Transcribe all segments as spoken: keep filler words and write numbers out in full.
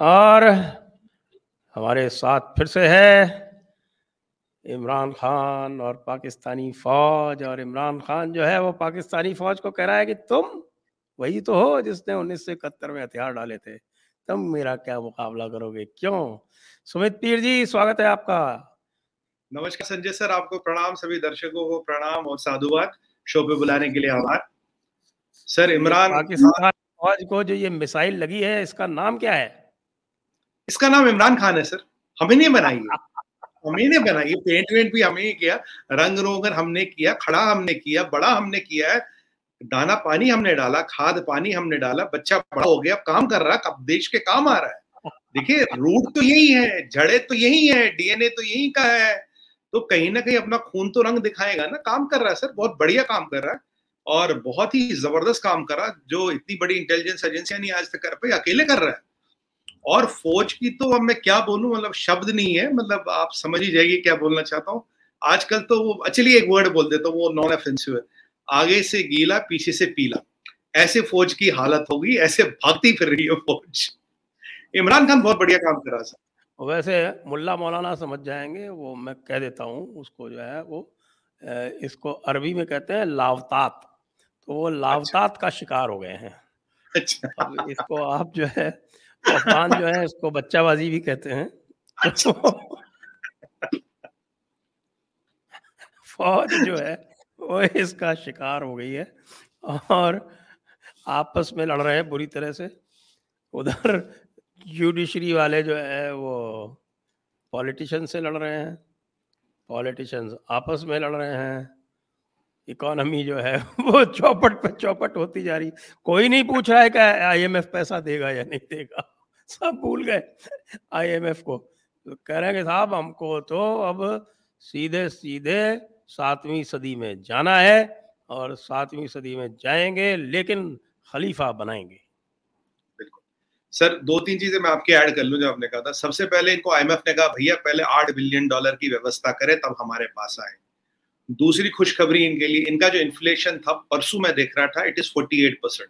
और हमारे साथ फिर से है इमरान खान और पाकिस्तानी फौज। और इमरान खान जो है वो पाकिस्तानी फौज को कह रहा है कि तुम वही तो हो जिसने उन्नीस सौ इकहत्तर में हथियार डाले थे, तुम मेरा क्या मुकाबला करोगे, क्यों? सुमित पीर जी, स्वागत है आपका। नमस्कार संजय सर, आपको प्रणाम, सभी दर्शकों को प्रणाम और साधुवाद शो पे बुलाने के लिए आभार। सर, इमरान पाकिस्तान फौज को जो ये मिसाइल लगी है, इसका नाम क्या है? इसका नाम इमरान खान है सर, हमें नहीं बनाई है, हमें ने बनाई, पेंट वेंट भी हमें किया, रंग रोगन हमने किया, खड़ा हमने किया, बड़ा हमने किया है, दाना पानी हमने डाला, खाद पानी हमने डाला, बच्चा बड़ा हो गया, अब काम कर रहा है, अब देश के काम आ रहा है। देखिए, रूट तो यही है, जड़े तो यही है, डीएनए तो यही का है, तो कहीं ना कहीं अपना खून तो रंग दिखाएगा ना। काम कर रहा है सर, बहुत बढ़िया काम कर रहा है और बहुत ही जबरदस्त काम कर रहा है, जो इतनी बड़ी इंटेलिजेंस एजेंसियां नहीं आज तक कर पाई, अकेले कर रहा है। और फौज की तो अब मैं क्या बोलूं, मतलब शब्द नहीं है, मतलब आप समझ ही जाइए क्या बोलना चाहता हूँ। आजकल तो वो एक्चुअली एक वर्ड बोल देता हूँ, वो नॉन ऑफेंसिव है, आगे से गीला पीछे से पीला, ऐसे फौज की हालत होगी, ऐसे भागती फिर रही है फौज। इमरान खान बहुत बढ़िया काम कर रहा है सर। वैसे मुल्ला मौलाना समझ जाएंगे, वो मैं कह देता हूँ उसको, जो है वो इसको अरबी में कहते हैं लावतात, तो वो लावतात अच्छा। का शिकार हो गए हैं। अच्छा। तो इसको आप जो है अफगान जो है इसको बच्चाबाजी भी कहते हैं। अच्छा। फौज जो है वो इसका शिकार हो गई है और आपस में लड़ रहे हैं बुरी तरह से। उधर जुडिशरी वाले जो है वो पॉलिटिशियन से लड़ रहे हैं, पॉलिटिशियंस आपस में लड़ रहे हैं, इकोनॉमी जो है वो चौपट पर चौपट होती जा रही। कोई नहीं पूछ रहा है कि आईएमएफ पैसा देगा या नहीं देगा, सब भूल गए आईएमएफ को। तो कह रहे हैं कि साहब हमको तो अब सीधे सीधे सातवीं सदी में जाना है और सातवीं सदी में जाएंगे, लेकिन खलीफा बनाएंगे। सर, दो तीन चीजें मैं आपके ऐड कर लूं जो आपने कहा था। सबसे पहले इनको आईएमएफ ने कहा भैया पहले आठ बिलियन डॉलर की व्यवस्था करें तब हमारे पास आए। दूसरी खुशखबरी इनके लिए, इनका जो इन्फ्लेशन था परसों मैं देख रहा था, इट इज अड़तालीस परसेंट,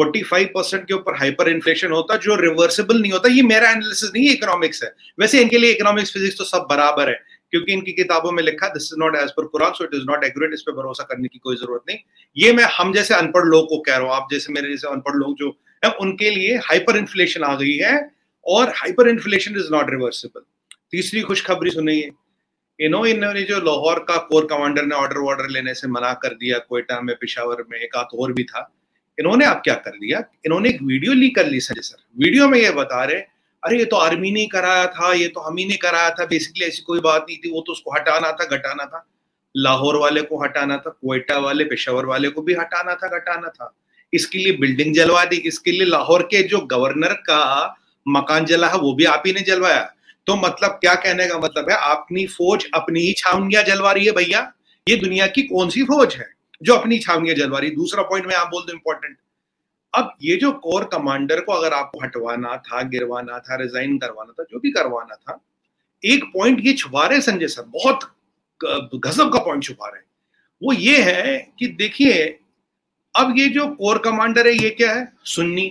पैंतालीस परसेंट के ऊपर हाइपर इन्फ्लेशन होता जो रिवर्सेबल नहीं होता। ये मेरा एनालिसिस नहीं है, इकोनॉमिक्स है। वैसे इनके लिए इकोनॉमिक्स फिजिक्स तो सब बराबर है क्योंकि इनकी किताबों में लिखा this is not as per Quran so it is not accurate, इस पर भरोसा करने की कोई जरूरत नहीं। ये मैं हम जैसे अनपढ़ लोग को कह रहा हूँ, आप जैसे मेरे जैसे अनपढ़ लोग जो है उनके लिए हाइपर इन्फ्लेशन आ गई है और hyper inflation is not reversible. तीसरी खुशखबरी सुनिए, इन्होंने जो लाहौर का कोर कमांडर ने ऑर्डर वॉर्डर लेने से मना कर दिया, क्वेटा में, पेशावर में, एक आध और भी था, इन्होंने अब क्या कर लिया, इन्होंने एक वीडियो लीक कर ली सर। वीडियो में ये बता रहे अरे ये तो आर्मी ने कराया था, ये तो हम ही ने कराया था, बेसिकली ऐसी कोई बात नहीं थी, वो तो उसको हटाना था घटाना था, लाहौर वाले को हटाना था, क्वेटा वाले पेशावर वाले को भी हटाना था घटाना था, इसके लिए बिल्डिंग जलवा दी, इसके लिए लाहौर के जो गवर्नर का मकान जला है वो भी आप ही ने जलवाया। तो मतलब क्या कहने का मतलब है, अपनी फौज अपनी ही छावनियां जलवा रही है भैया, ये दुनिया की कौन सी फौज है जो अपनी छावनियां जलवा रही है। दूसरा पॉइंट मैं आप बोल दूं इंपॉर्टेंट, अब ये जो कोर कमांडर को अगर आपको हटवाना था, गिरवाना था, रिजाइन करवाना था, जो भी करवाना था, एक पॉइंट ये छुपा रहे संजय सर, बहुत गजब का पॉइंट छुपा रहे, वो ये है कि देखिए अब ये जो कोर कमांडर है ये क्या है, सुन्नी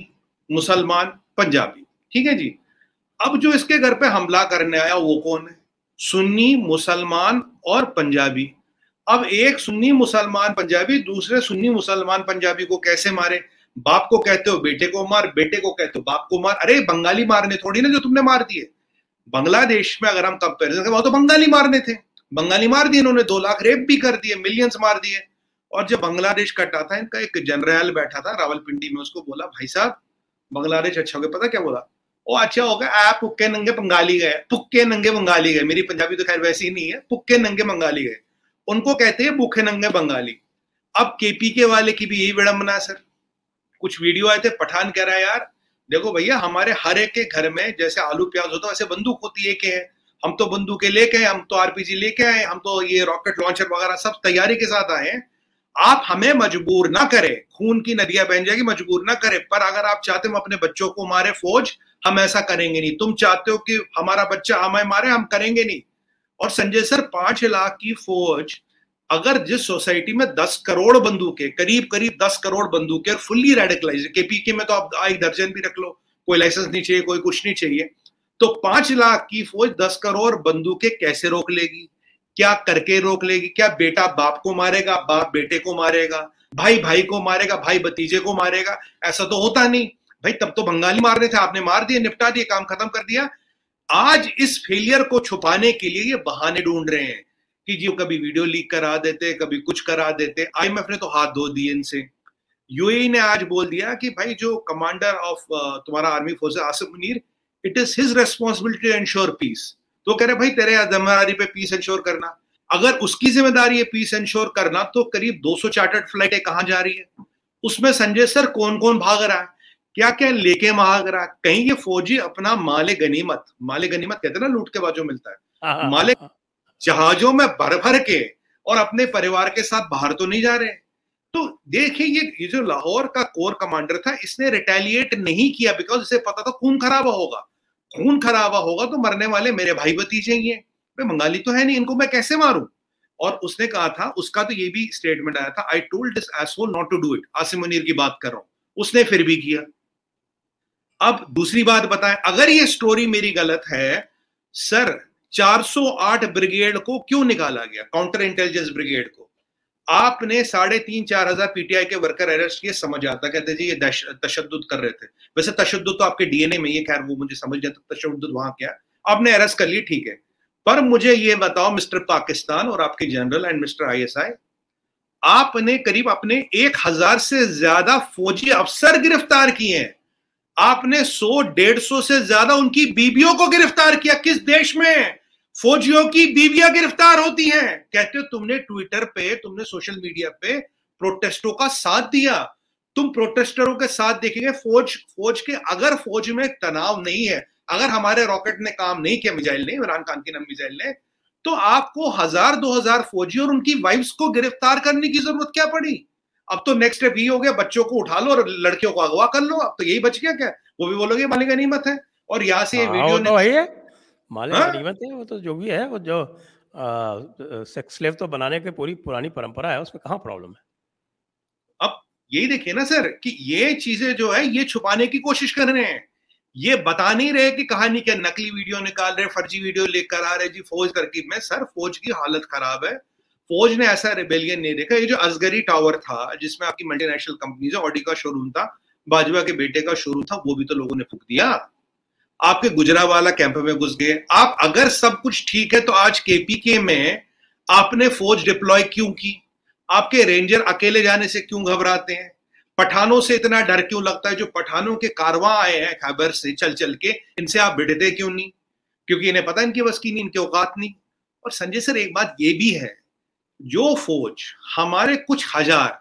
मुसलमान पंजाबी, ठीक है जी। अब जो इसके घर पे हमला करने आया वो कौन है, सुन्नी मुसलमान और पंजाबी। अब एक सुन्नी मुसलमान पंजाबी दूसरे सुन्नी मुसलमान पंजाबी को कैसे मारे, बाप को कहते हो बेटे को मार, बेटे को कहते हो बाप को मार, अरे बंगाली मारने थोड़ी ना जो तुमने मार दिए। बांग्लादेश में अगर हम कंपेरिजन करें तो बंगाली मारने थे, बंगाली मार दिए इन्होंने, दो लाख रेप भी कर दिए, मिलियंस मार दिए। और जब बांग्लादेश कटा था इनका एक जनरल बैठा था रावलपिंडी में, उसको बोला भाई साहब बांग्लादेश अच्छा हो गया, पता क्या बोला, ओ अच्छा हो गया आप पुक्के नंगे बंगाली गए, पुक्के नंगे बंगाली गए, मेरी पंजाबी तो खैर वैसी ही नहीं है, पुक्के नंगे बंगाली गए, उनको कहते हैं भूखे नंगे बंगाली। अब केपी के वाले की भी यही विडंबना है सर, कुछ वीडियो आए थे, पठान कह रहा है यार देखो भैया हमारे हर एक के घर में जैसे आलू प्याज होता है वैसे बंदूक होती है, के हम तो बंदूकें लेके आए, हम तो आरपीजी लेके आए, हम तो ये रॉकेट लॉन्चर वगैरह सब तैयारी के साथ आए हैं, आप हमें मजबूर ना करें, खून की नदियां बहन जाएगी, मजबूर ना करें, पर अगर आप चाहते हम अपने बच्चों को मारे फौज, हम ऐसा करेंगे नहीं, तुम चाहते हो कि हमारा बच्चा हमें मारे, हम करेंगे नहीं। और संजय सर, पांच लाख की फौज अगर जिस सोसाइटी में दस करोड़ बंदूकें, करीब करीब दस करोड़ बंदूकें फुल्ली रेडिकलाइज, केपीके में तो आप एक दर्जन भी रख लो, कोई लाइसेंस नहीं चाहिए, कोई कुछ नहीं चाहिए। तो पांच लाख की फौज दस करोड़ बंदूकें कैसे रोक लेगी? क्या करके रोक लेगी? क्या बेटा बाप को मारेगा, बाप बेटे को मारेगा, भाई भाई को मारेगा, भाई भतीजे को मारेगा? ऐसा तो होता नहीं भाई। तब तो बंगाली मारने थे, आपने मार दिए, निपटा दिए, काम खत्म कर दिया। आज इस फेलियर को छुपाने के लिए ये बहाने ढूंढ रहे हैं कि जी कभी वीडियो लीक करा देते, कभी कुछ करा देते। आईएमएफ ने तो हाथ धो दिए इनसे। यूएई ने आज बोल दिया कि भाई जो कमांडर ऑफ तुम्हारा army force Asim Munir, it is his responsibility to ensure peace. तो कह रहे भाई तेरे जिम्मेदारी पे पीस एंश्योर करना। अगर उसकी जिम्मेदारी है पीस एंश्योर करना, तो करीब दो सौ चार्टर्ड फ्लाइटें कहां जा रही है? उसमें संजय सर कौन कौन भाग रहा है, क्या क्या लेके भाग रहा है? कहीं ये फौजी अपना माले गनीमत, माले गनीमत कहते हैं ना, लूट के बाजू मिलता है, माले जहाजों में भर भर के और अपने परिवार के साथ बाहर तो नहीं जा रहे। तो देखिए ये, ये जो लाहौर का कोर कमांडर था, इसने रिटेलिएट नहीं किया बिकॉज इसे पता था खून खराबा होगा। खून खराबा होगा तो मरने वाले मेरे भाई भतीजे ही हैं, मैं बंगाली तो है नहीं, इनको मैं कैसे मारूं? और उसने कहा था, उसका तो ये भी स्टेटमेंट आया था, I told this asshole not to do it. Asim Munir की बात कर रहा हूं, उसने फिर भी किया। अब दूसरी बात बताएं, अगर ये स्टोरी मेरी गलत है सर, चार सौ आठ ब्रिगेड को क्यों निकाला गया? काउंटर इंटेलिजेंस ब्रिगेड को आपने साढ़े तीन चार हजार पीटीआई के वर्कर अरेस्ट किए। समझ आता, कहते जी ये तशद्दुद कर रहे थे। वैसे तशद्दुद तो आपके डीएनए में ही, खैर वो मुझे समझ नहीं आता तशद्दुद वहां क्या। आपने अरेस्ट कर ली, ठीक है, पर मुझे ये बताओ मिस्टर पाकिस्तान और आपके जनरल एंड मिस्टर आईएसआई, आपने करीब अपने एक हजार से ज्यादा फौजी अफसर गिरफ्तार किए हैं, आपने सौ डेढ़ सौ से ज्यादा उनकी बीबियों को गिरफ्तार किया। किस देश में फौजियों की बीवियां गिरफ्तार होती हैं? कहते हो तुमने ट्विटर पे, तुमने सोशल मीडिया पे प्रोटेस्टों का साथ दिया। तुम प्रोटेस्टरों के साथ देखेंगे फौज फौज के, अगर फौज में तनाव नहीं है, अगर हमारे रॉकेट ने काम नहीं किया, मिसाइल ने, इमरान खान की मिसाइल ने, तो आपको हजार दो हजार फौजी और उनकी वाइफ्स को गिरफ्तार करने की जरूरत क्या पड़ी? अब तो नेक्स्ट स्टेप ये हो गया, बच्चों को उठा लो और लड़कियों को अगवा कर लो। अब तो यही बच गया। क्या वो भी बोलोगे माली गनीमत है? और यहाँ से वीडियो माले गनीमत है, वो तो जो भी है, वो जो सेक्स स्लेव तो बनाने की पूरी पुरानी परंपरा है, उसमें कहाँ प्रॉब्लम है? अब यही देखिए ना सर कि ये चीजें जो है ये छुपाने की कोशिश कर रहे हैं, ये बता नहीं रहे कि कहानी क्या, नकली वीडियो निकाल रहे, फर्जी वीडियो लेकर आ रहे जी फौज तरकीब में। सर फौज की हालत खराब है, फौज ने ऐसा रिबेलियन नहीं देखा। ये जो असगरी टावर था जिसमें आपकी मल्टीनेशनल कंपनीज है, ऑडी का शोरूम था, बाजवा के बेटे का शोरूम था, वो भी तो लोगों ने फूंक दिया। आपके गुजरावाला कैंप में घुस गए आप। अगर सब कुछ ठीक है तो आज केपीके में आपने फौज डिप्लॉय क्यों की? आपके रेंजर अकेले जाने से क्यों घबराते हैं? पठानों से इतना डर क्यों लगता है? जो पठानों के कारवां आए हैं खैबर से चल चल के, इनसे आप भिड़ते क्यों नहीं? क्योंकि इन्हें पता है इनकी बस की नहीं, इनके औकात नहीं। और संजय सर एक बात ये भी है, जो फौज हमारे कुछ हजार,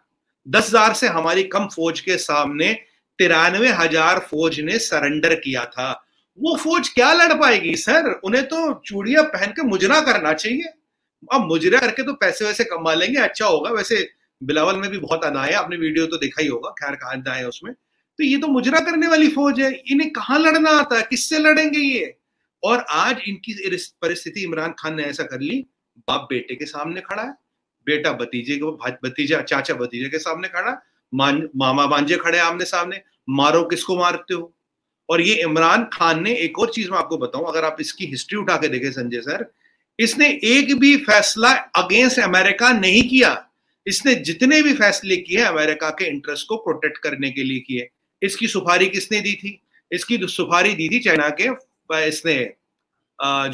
दस हजार से हमारी कम फौज के सामने तिरानवे हजार फौज ने सरेंडर किया था, वो फौज क्या लड़ पाएगी सर? उन्हें तो चूड़ियां पहन के मुजरा करना चाहिए। अब मुजरा करके तो पैसे वैसे कमा लेंगे, अच्छा होगा। वैसे बिलावल में भी बहुत अनाया है, आपने वीडियो तो देखा ही होगा, खैर कहाँ अनाया है उसमें। तो ये तो मुजरा करने वाली फौज है, इन्हें कहाँ लड़ना आता है, किससे लड़ेंगे ये? और आज इनकी परिस्थिति इमरान खान ने ऐसा कर ली, बाप बेटे के सामने खड़ा है, बेटा भतीजे के, भतीजा चाचा भतीजे के सामने खड़ा, मामा भांजे खड़े आमने सामने, मारो किसको मारते हो? और ये इमरान खान ने, एक और चीज मैं आपको बताऊं, अगर आप इसकी हिस्ट्री उठा के देखें संजय सर, इसने एक भी फैसला अगेंस्ट अमेरिका नहीं किया। इसने जितने भी फैसले किए अमेरिका के इंटरेस्ट को प्रोटेक्ट करने के लिए किए। इसकी सुपारी किसने दी थी? इसकी सुपारी दी थी चाइना के, इसने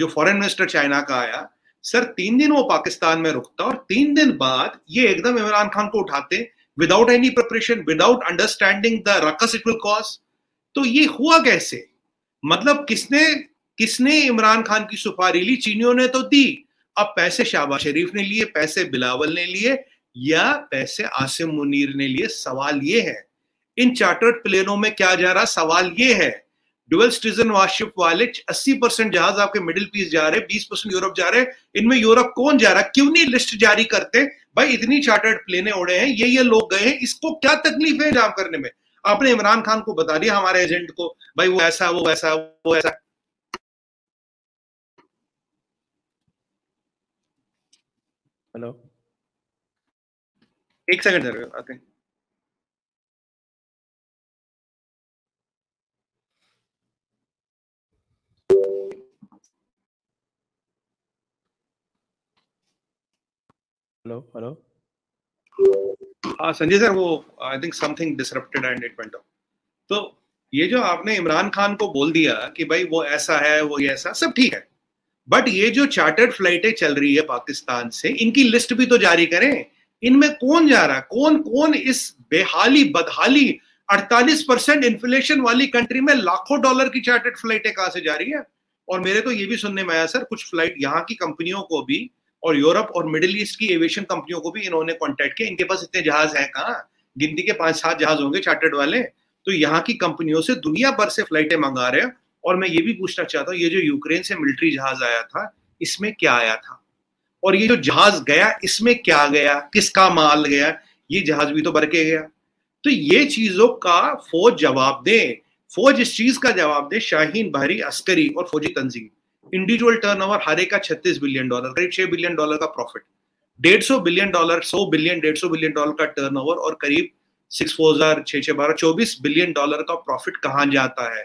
जो फॉरेन मिनिस्टर चाइना का आया सर, तीन दिन वो पाकिस्तान में रुकता और तीन दिन बाद ये एकदम इमरान खान को उठाते, without any preparation, without understanding the ruckus it will cause. तो ये हुआ कैसे? मतलब किसने किसने इमरान खान की सुपारी ली? चीनियों ने तो दी। अब पैसे शहबाज शरीफ ने लिए, पैसे बिलावल ने लिए, या पैसे आसिम मुनीर ने लिए? सवाल ये है। इन चार्टर्ड प्लेनों में क्या जा रहा? सवाल ये है। डुअल स्टिजन वारशिप वाले अस्सी परसेंट जहाज आपके मिडिल पीस जा रहे, बीस परसेंट यूरोप जा रहे। इनमें यूरोप कौन जा रहा? क्यों नहीं लिस्ट जारी करते? भाई इतनी चार्टर्ड प्लेनें उड़े हैं, ये ये लोग गए हैं, इसको क्या तकलीफ है जाम करने में? आपने इमरान खान को बता दिया, हमारे एजेंट को, भाई वो ऐसा वो ऐसा वो ऐसा। हेलो एक सेकंड सर, आते हैं। हेलो हेलो हाँ संजय सर, वो I think something disrupted and it went off. तो ये जो आपने इमरान खान को बोल दिया कि भाई वो ऐसा है वो ये ऐसा, सब ठीक है, बट ये जो चार्टर्ड फ्लाइटें चल रही है पाकिस्तान से, इनकी लिस्ट भी तो जारी करें, इनमें कौन जा रहा है, कौन कौन इस बेहाली बदहाली अड़तालीस परसेंट इन्फ्लेशन वाली कंट्री में लाखों डॉलर की चार्टर्ड फ्लाइटें कहां से जा रही है। और मेरे तो ये भी सुनने में आया सर, कुछ फ्लाइट यहाँ की कंपनियों को भी और यूरोप और मिडिल ईस्ट की एविएशन कंपनियों को भी इन्होंने कॉन्टैक्ट किया। इनके पास इतने जहाज हैं, कहाँ गिनती के पांच सात जहाज होंगे चार्टर्ड वाले, तो यहाँ की कंपनियों से दुनिया भर से फ्लाइटें मंगा रहे हैं। और मैं ये भी पूछना चाहता हूँ, ये जो यूक्रेन से मिलिट्री जहाज आया था इसमें क्या आया था, और ये जो जहाज गया इसमें क्या गया, किसका माल गया, ये जहाज भी तो भर के गया। तो ये चीजों का फौज जवाब दे, फौज इस चीज का जवाब दे। शाहीन, भारी अस्करी और फौजी तंजीम, इंडिविजुअल टर्नओवर हर एक का छत्तीस बिलियन डॉलर, करीब छह बिलियन डॉलर का प्रॉफिट, डेढ़ सौ बिलियन डॉलर, सौ बिलियन, डेढ़ सौ बिलियन डॉलर का टर्नओवर और करीब चौबीस बिलियन डॉलर का प्रॉफिट कहाँ जाता है,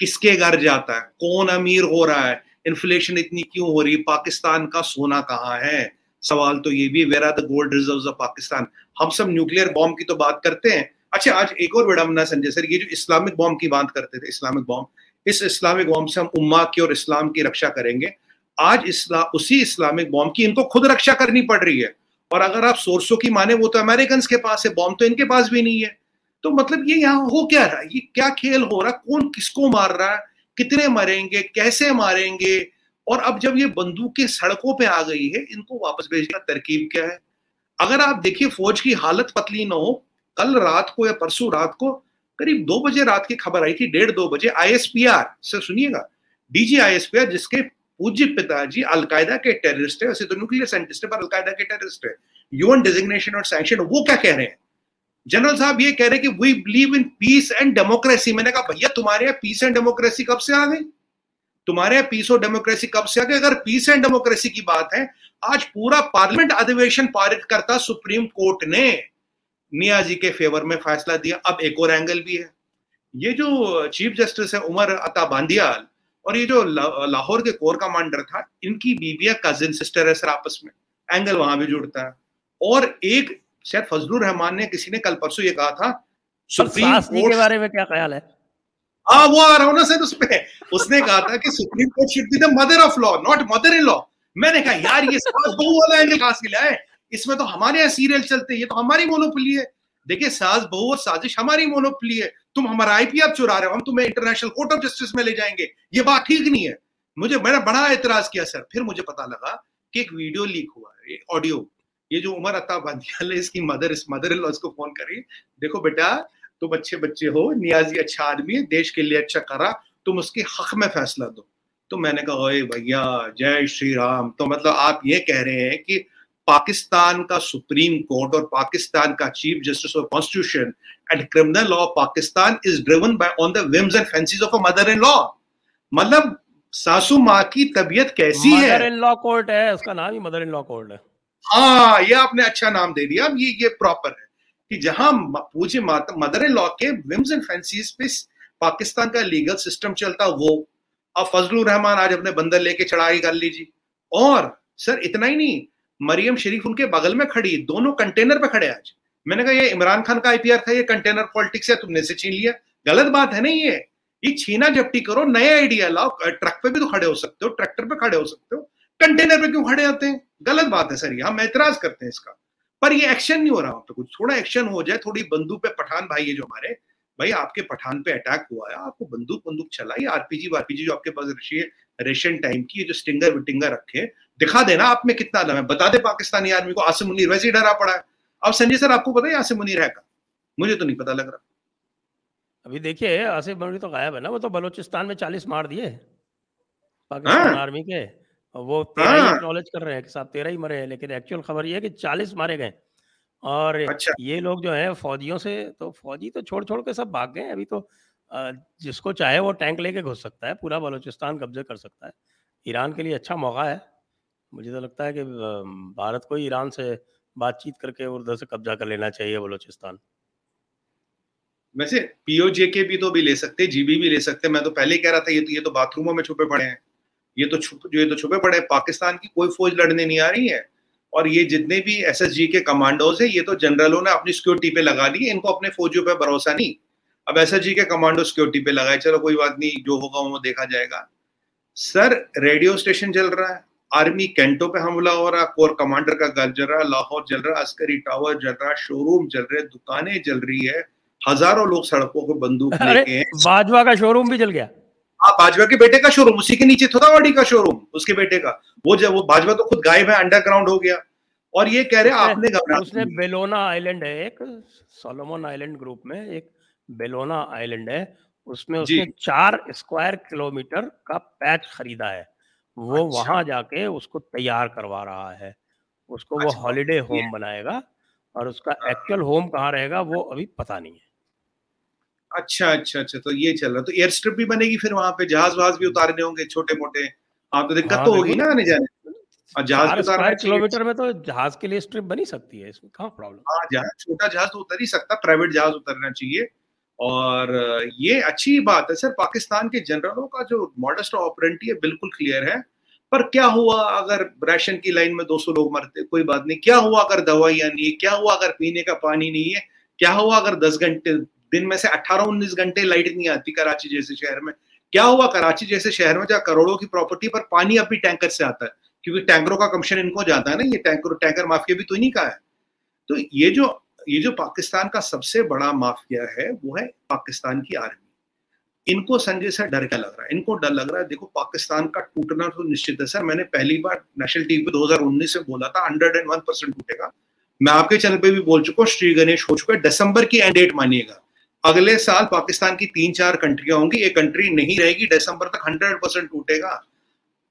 किसके घर जाता है, कौन अमीर हो रहा है, इन्फ्लेशन इतनी क्यों हो रही है, पाकिस्तान का सोना कहाँ है, सवाल तो ये भी। Where are the gold reserves of Pakistan. हम सब न्यूक्लियर बॉम्ब की तो बात करते हैं। अच्छा, आज एक और विडम्बना संजय सर, ये जो इस्लामिक बॉम्ब की बात करते थे, इस्लामिक बॉम्ब, इस इस्लामिक बॉम्ब से हम उम्मा की और इस्लाम की रक्षा करेंगे, आज इस्ला उसी इस्लामिक बॉम्ब की इनको खुद रक्षा करनी पड़ रही है। और अगर आप सोर्सों की माने, वो तो अमेरिकन के पास है बॉम्ब, तो इनके पास भी नहीं है। तो मतलब ये यहाँ हो क्या रहा है, ये क्या खेल हो रहा, कौन किसको मार रहा है, कितने मरेंगे, कैसे मारेंगे। और अब जब ये बंदूकें सड़कों पर आ गई है, इनको वापस भेजने की तरकीब क्या है। अगर आप देखिए फौज की हालत पतली ना हो, कल रात को या परसों रात को करीब दो बजे रात की खबर आई थी, डेढ़ दो बजे आई एस पी आर से, सुनिएगा, DG I S P R जिसके पूज्य पिताजी अलकायदा के टेररिस्ट है, वैसे तो न्यूक्लियर साइंटिस्ट है पर अलकायदा के टेररिस्ट है, यूएन डेजिग्नेशन और सैंक्शन, वो क्या कह रहे हैं। जनरल साहब ये कह रहे हैं कि we believe in peace and democracy. मैंने कहा भैया तुम्हारे यहाँ पीस एंड डेमोक्रेसी कब से आ गई, तुम्हारे यहाँ पीस और डेमोक्रेसी कब से आ गई। अगर पीस एंड डेमोक्रेसी की बात है, आज पूरा पार्लियामेंट अधिवेशन पारित करता सुप्रीम कोर्ट ने नियाजी के फेवर में फैसला दिया। अब एक और एंगल भी है, ये जो चीफ जस्टिस है उमर अता बांदियाल और ये जो लाहौर के कोर कमांडर था, इनकी बीबिया कजिन सिस्टर है सर, आपस में एंगल वहां भी जुड़ता है। और एक शायद फजलुर रहमान ने, किसी ने कल परसों ये कहा था सुप्रीम कोर्ट के बारे में, क्या ख्याल है। हाँ वो आ रहा हूँ ना सर, उसपे उसने कहा था कि supreme court should be the mother of law not mother in law. मैंने कहा यार ये सास बहू वाला एंगल कहाँ से लाए, इसमें तो हमारे यहाँ सीरियल चलते हैं, ये तो हमारी मोनोपोली है। देखिए सास बहू और साजिश हमारी मोनोपोली है, तुम हमारा आईपीआर चुरा रहे हो, हम तुम्हें इंटरनेशनल कोर्ट ऑफ जस्टिस में ले जाएंगे, ये बात ठीक नहीं है। मुझे मैंने बड़ा एतराज किया सर, फिर मुझे पता लगा कि एक वीडियो लीक हुआ है, ऑडियो, ये जो उमर अता बांदियाल है इसकी मदर इस मदर इन लॉ को फोन करी, देखो बेटा तुम अच्छे बच्चे हो, नियाजी अच्छा आदमी है, देश के लिए अच्छा करा, तुम उसके हक में फैसला दो। तो मैंने कहा ओए भैया जय श्री राम, तो मतलब आप ये कह रहे हैं कि पाकिस्तान का सुप्रीम कोर्ट और पाकिस्तान का chief justice of constitution and criminal law of Pakistan is driven by on the whims and fancies of a mother in law. मतलब सासू माँ की तबीयत कैसी है, मदर इन लॉ कोर्ट है, उसका नाम ही मदर इन लॉ कोर्ट है। हाँ ये आपने अच्छा नाम दे दिया, ये ये प्रॉपर है कि जहां पूज्य माता मदर इन लॉ के विम्स एंड फैंसीज पे पाकिस्तान का लीगल सिस्टम चलता, वो अब फजलुर रहमान आज अपने बंदर लेके चढ़ाई कर लीजिए। और सर इतना ही नहीं, मरियम शरीफ उनके बगल में खड़ी, दोनों कंटेनर पे खड़े। आज मैंने कहा ये इमरान खान का आईपीआर था, ये कंटेनर पॉलिटिक्स है, तुमने से छीन लिया, गलत बात है ना, ये ये छीना जब्ती करो, नए आइडिया लाओ, ट्रक पे भी तो खड़े हो सकते हो, ट्रैक्टर पे खड़े हो सकते हो, कंटेनर पे क्यों खड़े होते हैं, गलत बात है सर, यहाँ हम एतराज करते हैं इसका। पर ये एक्शन नहीं हो रहा, वहां पे कुछ थोड़ा एक्शन हो जाए, थोड़ी बंदूक पे, पठान भाई है जो हमारे भाई, आपके पठान पे अटैक हुआ है, आपको बंदूक बंदूक चलाई, आरपीजी वारपीजी जो आपके पास रखी है रेशन टाइम की, जो स्टिंगर विटिंगर रखे, दिखा देना आप में कितना दम है, बता दे पाकिस्तानी आदमी को। आसिम मुनीर वैसे ही डरा पड़ा है। अब संजय सर आपको पता है आसिम मुनीर है का, मुझे तो नहीं पता लग रहा। अभी देखिए आसिम मुनीर तो गायब है ना, वो तो बलोचिस्तान में चालीस मार दिए पाकिस्तान आर्मी के, वो तेरह नॉलेज कर रहे हैं कि साहब तेरह ही मरे हैं, लेकिन एक्चुअल खबर ये है कि चालीस मारे गए। और अच्छा। ये लोग जो है फौजियों से, तो फौजी तो छोड़ छोड़ के सब भाग गए, अभी तो जिसको चाहे वो टैंक लेके घुस सकता है, पूरा बलोचिस्तान कब्जे कर सकता है। ईरान के लिए अच्छा मौका है, मुझे तो लगता है कि भारत को ईरान से बातचीत करके उधर से कब्जा कर लेना चाहिए बलोचिस्तान। वैसे पीओजे के भी तो भी ले सकते, जीबी भी ले सकते, मैं तो पहले कह रहा था ये तो ये तो बाथरूमों में छुपे पड़े हैं, ये तो छुप ये तो छुपे पड़े, पाकिस्तान की कोई फौज लड़ने नहीं आ रही है। और ये जितने भी एसएसजी के कमांडोज हैं ये तो जनरलों ने अपनी सिक्योरिटी पे लगा दी, इनको अपने फौजियों पे भरोसा नहीं। अब एसएसजी के कमांडो सिक्योरिटी पे लगाए, चलो कोई बात नहीं, जो होगा वो देखा जाएगा। सर रेडियो स्टेशन जल रहा है, आर्मी कैंटों पे हमला हो रहा, कोर कमांडर का घर जल रहा, लाहौर जल रहा, अस्करी टावर जल रहा, शोरूम जल रहे, दुकानें जल रही है, हजारों लोग सड़कों पर बंदूक लेके हैं। बाजवा का शोरूम भी जल गया। हाँ, बाजवा के बेटे का शोरूम, उसी के नीचे थोड़ावाड़ी का शोरूम, उसके बेटे का, वो जब वो बाजवा तो खुद गायब है, अंडरग्राउंड हो गया। और ये कह रहे आपने घबराहट, उसने बेलोना आइलैंड है, एक सोलोमन आइलैंड ग्रुप में एक बेलोना आइलैंड है, उसमें उसने चार स्क्वायर किलोमीटर का पैच खरीदा है, वो अच्छा। वहां जाके उसको तैयार करवा रहा है, उसको अच्छा। वो हॉलीडे होम बनाएगा और उसका एक्चुअल होम कहाँ रहेगा वो अभी पता नहीं है। अच्छा अच्छा अच्छा, तो ये चल रहा, तो एयर स्ट्रिप भी बनेगी, फिर वहां पे जहाज वहाज भी उतारने होंगे छोटे मोटे, आप तो दिक्कत तो होगी ना आने जाने। और जहाज उतारने किलोमीटर में तो जहाज के लिए स्ट्रिप बनी सकती है, इसमें कहाँ प्रॉब्लम। हाँ, जहाज छोटा जहाज तो उतर ही सकता, प्राइवेट जहाज उतरना चाहिए। और ये अच्छी बात है सर, पाकिस्तान के जनरलों का जो मॉडस्ट ऑपरेंटी है बिल्कुल क्लियर है। पर क्या हुआ अगर राशन की लाइन में दो सौ लोग मरते, कोई बात नहीं। क्या हुआ अगर दवाइयाँ नहीं है, क्या हुआ अगर पीने का पानी नहीं है, क्या हुआ अगर दस घंटे दिन में से अठारह उन्नीस घंटे लाइट नहीं आती कराची जैसे शहर में, क्या हुआ कराची जैसे शहर में जहाँ करोड़ों की प्रॉपर्टी पर पानी अब भी टैंकर से आता है, क्योंकि टैंकरों का कमीशन इनको जाता है ना, ये टैंकर टैंकर माफिया भी तो इन्हीं का है। तो ये जो ये जो पाकिस्तान का सबसे बड़ा माफिया है वो है पाकिस्तान की आर्मी। इनको संजय सर डर क्या लग रहा है? इनको डर लग रहा है, देखो पाकिस्तान का टूटना तो निश्चित है। सर मैंने पहली बार नेशनल टीवी पे दो हज़ार उन्नीस में बोला था हंड्रेड एंड वन परसेंट टूटेगा। मैं आपके चैनल पे भी बोल चुका हूँ, श्री गणेश हो चुका है, दिसंबर की एंड डेट मानिएगा। अगले साल पाकिस्तान की तीन चार कंट्रियां होंगी, ये कंट्री नहीं रहेगी, दिसंबर तक हंड्रेड परसेंट टूटेगा।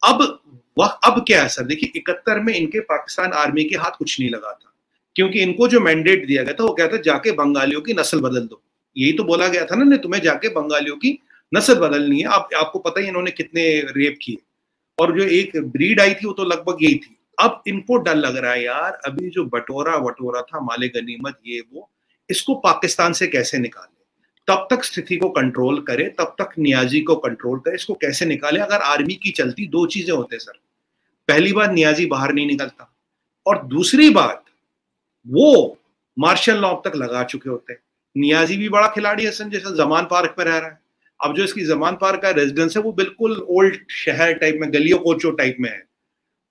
अब वह अब क्या है सर? देखिए इकहत्तर में इनके पाकिस्तान आर्मी के हाथ कुछ नहीं लगा था, क्योंकि इनको जो मैंडेट दिया गया था वो क्या था, जाके बंगालियों की नस्ल बदल दो। यही तो बोला गया था ना, तुम्हें जाके बंगालियों की नस्ल बदलनी है। आप, आपको पता ही इन्होंने कितने रेप किए, और जो एक ब्रीड आई थी वो तो लगभग यही थी। अब इनको डर लग रहा है यार, अभी जो बटोरा वटोरा था, माले गनीमत ये वो, इसको पाकिस्तान से कैसे निकाले, तब तक स्थिति को कंट्रोल करे, तब तक नियाजी को कंट्रोल करे, इसको कैसे निकाले। अगर आर्मी की चलती दो चीजें होते सर, पहली बात नियाजी बाहर नहीं निकलता, और दूसरी बात वो मार्शल लॉ तक लगा चुके होते हैं। नियाजी भी बड़ा खिलाड़ी है संजय सर, जमान पार्क में रह रहा है। अब जो इसकी जमान पार्क का रेजिडेंस है वो बिल्कुल ओल्ड शहर टाइप में, गलियों कोचों टाइप में है।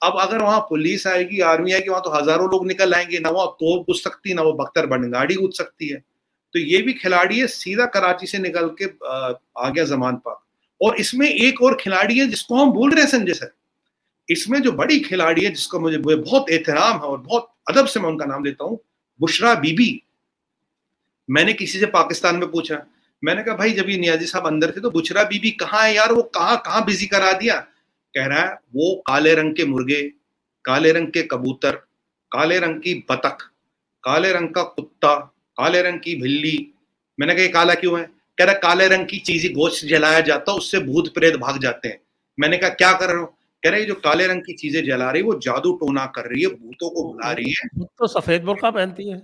अब अगर वहां पुलिस आएगी, आर्मी आएगी, वहां तो हजारों लोग निकल आएंगे, ना वहां तोप घुस सकती, ना वो बख्तर बनगाड़ी घुस सकती है। तो ये भी खिलाड़ी है, सीधा कराची से निकल के आ गया जमान पार्क। और इसमें एक और खिलाड़ी है जिसको हम भूल रहे हैं संजय सर, इसमें जो बड़ी खिलाड़ी है जिसको मुझे बहुत एहतराम है और बहुत अदब से मैं उनका नाम लेता हूं, बुशरा बीबी। मैंने किसी से पाकिस्तान में पूछा, मैंने कहा भाई जब ये नियाजी साहब अंदर थे तो बुशरा बीबी कहाँ है यार, वो कहाँ कहाँ बिजी करा दिया। कह रहा है वो काले रंग के मुर्गे, काले रंग के कबूतर, काले रंग की बतख, काले रंग का कुत्ता, काले रंग की बिल्ली। मैंने कहा काला क्यों है? कह रहा काले रंग की चीज़ी गोश्त जलाया जाता है, उससे भूत प्रेत भाग जाते हैं। मैंने कहा क्या कर रहे हो? कह रहे जो काले रंग की चीजें जला रही है वो जादू टोना कर रही है, भूतों को बुला रही है। तो सफेद बुर्का पहनती है,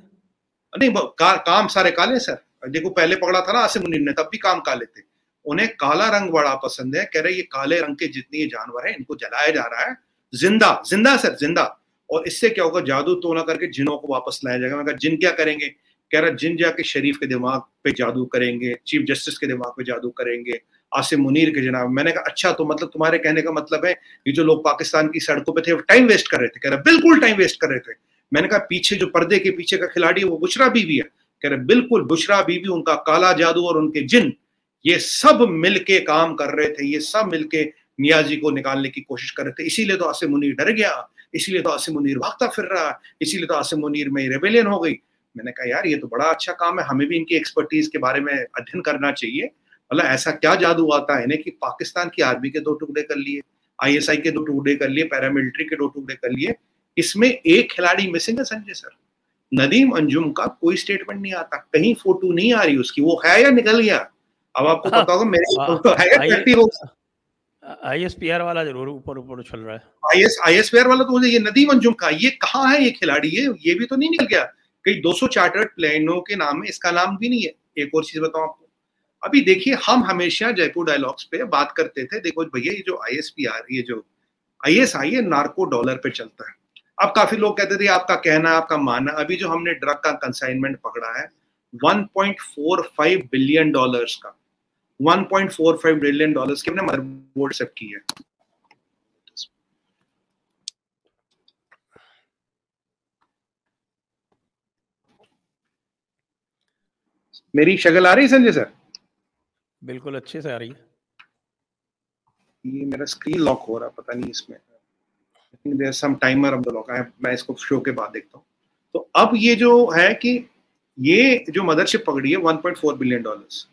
नहीं का, काम सारे काले सर। देखो पहले पकड़ा था ना आसिम मुनीर ने, तब भी काम काले थे। उन्हें काला रंग बड़ा पसंद है। कह रहे ये काले रंग के जितने ये जानवर है इनको जलाया जा रहा है, जिंदा जिंदा सर जिंदा, और इससे क्या होगा, जादू टोना करके जिनों को वापस लाया जाएगा। मैं कहा जिन क्या करेंगे? कह रहा जिन जाके शरीफ के दिमाग पे जादू करेंगे, चीफ जस्टिस के दिमाग पे जादू करेंगे, आसिम मुनीर के जनाब। मैंने कहा अच्छा, तो मतलब तुम्हारे कहने का मतलब है ये जो लोग पाकिस्तान की सड़कों पे थे टाइम वेस्ट कर रहे थे? कह रहा बिल्कुल टाइम वेस्ट कर रहे थे। मैंने कहा पीछे जो पर्दे के पीछे का खिलाड़ी है वो बुशरा बीबी है? कह रहा बिल्कुल, बुशरा बीबी, उनका काला जादू और उनके जिन, ये सब मिलके काम कर रहे थे, ये सब मिलके नियाजी को निकालने की कोशिश कर रहे थे। इसीलिए तो आसिम मुनीर डर गया, इसीलिए तो आसिम मुनीर भागता फिर रहा, इसीलिए तो आसिम मुनीर में रेबेलियन हो गई। मैंने कहा यार ये तो बड़ा अच्छा काम है, हमें भी इनकी एक्सपर्टीज के बारे में अध्ययन करना चाहिए। मतलब ऐसा क्या जादू आता है ना कि पाकिस्तान की आर्मी के दो टुकड़े कर लिए, आईएसआई के दो टुकड़े कर लिए, पैरामिलिट्री के दो टुकड़े कर लिए। इसमें एक खिलाड़ी मिसिंग है संजय सर, नदीम अंजुम का कोई स्टेटमेंट नहीं आता, कहीं फोटो नहीं आ रही उसकी, वो है या निकल गया। अब आपको पता होगा मेरे आईएसपीआर वाला जरूर ऊपर ऊपर चल रहा है, आईएस आईएसपीआर वाला। तो मुझे ये नदीम अंजुम का ये कहाँ है, ये खिलाड़ी है, ये भी तो नहीं निकल गया। कई दो सौ चार्टर्ड प्लेनों के नाम में इसका नाम भी नहीं है। एक और चीज बताऊं आपको, अभी देखिए हम हमेशा जयपुर डायलॉग्स पे बात करते थे, देखो भैया ये जो आईएसपीआर, ये जो आईएसआई नार्को डॉलर पे चलता है, अब काफी लोग कहते थे आपका कहना आपका मानना। अभी जो हमने ड्रग का कंसाइनमेंट पकड़ा है one point four five billion dollars का, one point four five billion dollars की हमने मदरबोर्ड एक्सेप्ट की है। मेरी शक्ल आ रही है संजय सर? बिल्कुल अच्छे से आ रही है। ये मेरा स्क्रीन लॉक हो रहा है, पता नहीं इसमें there some timer of the lock है, मैं इसको शो के बाद देखता हूँ। तो अब ये जो है कि ये जो मदरशिप पकड़ी है one point four billion dollars,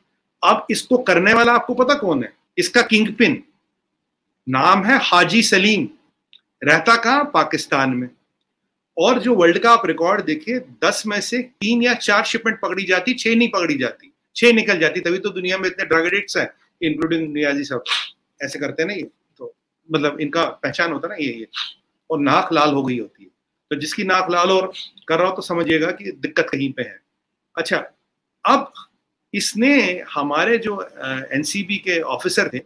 अब इसको करने वाला आपको पता कौन है? इसका किंग पिन, नाम है हाजी सलीम, रहता कहाँ? पाकिस्तान में। और जो वर्ल्ड का आप रिकॉर्ड देखे दस में से तीन या चार शिपमेंट पकड़ी जाती, छह नहीं पकड़ी जाती, छह निकल जाती, तभी तो दुनिया में इतने ड्रग एडिक्ट्स हैं, इंक्लूडिंग नियाजी साहब ऐसे करते हैं ना ये, तो मतलब इनका पहचान होता है ना ये ये और नाक लाल हो गई होती है। तो जिसकी नाक लाल और कर रहा हो तो समझिएगा कि दिक्कत कहीं पे है। अच्छा, अब इसने हमारे जो एनसीबी के ऑफिसर थे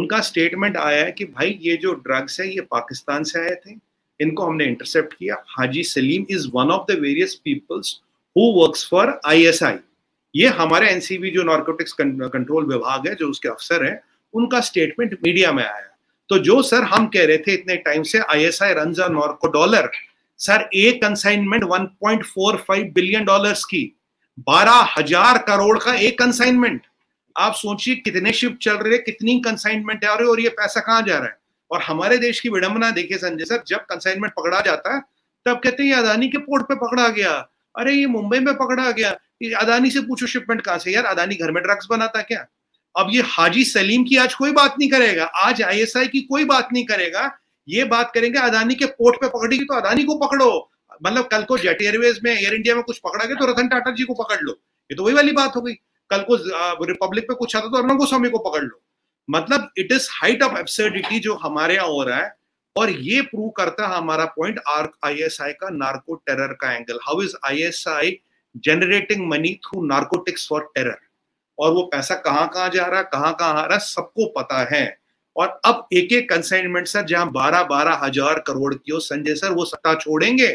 उनका स्टेटमेंट आया है कि भाई ये जो ड्रग्स है ये पाकिस्तान से आए थे, इनको हमने इंटरसेप्ट किया। Haji Salim is one of the various peoples who works for I S I. ये हमारे एनसीबी जो नारकोटिक्स कंट्रोल विभाग है, जो उसके अफसर हैं, उनका स्टेटमेंट मीडिया में आया। तो जो सर हम कह रहे थे इतने टाइम से I S I runs on narco dollar, sir एक consignment one point four five billion dollars की, बारह हजार करोड़ का एक कंसाइनमेंट। आप सोचिए कितने शिप चल रहे, कितनी कंसाइनमेंट आ रही है और ये पैसा कहाँ जा रहा है। और हमारे देश की विडंबना देखिए संजय सर, जब कंसाइनमेंट पकड़ा जाता है तब कहते हैं ये अडानी के पोर्ट पे पकड़ा गया, अरे ये मुंबई में पकड़ा गया, ये अडानी से पूछो शिपमेंट कहाँ से। यार अडानी घर में ड्रग्स बनाता क्या? अब ये हाजी सलीम की आज कोई बात नहीं करेगा, आज आई एस आई की कोई बात नहीं करेगा, ये बात करेंगे अडानी के पोर्ट पे पकड़ी तो अडानी को पकड़ो। मतलब कल को जेट एयरवेज में एयर इंडिया में कुछ पकड़ा गया तो रतन टाटा जी को पकड़ लो, ये तो वही वाली बात हो गई। कल को रिपब्लिक पे कुछ आता तो अर्णव गोस्वामी को पकड़ लो। मतलब it is height of absurdity जो हमारे यहाँ हो रहा है। और ये प्रूव करता है हमारा पॉइंट आई एस आई का नार्को टेरर का angle, how is I S I generating money through narcotics for terror, और वो पैसा कहाँ कहाँ जा रहा है, कहाँ कहाँ आ रहा है, सबको पता है। और अब एक एक कंसाइनमेंट सर जहां बारह बारह हजार करोड़ की हो संजय सर, वो सत्ता छोड़ेंगे,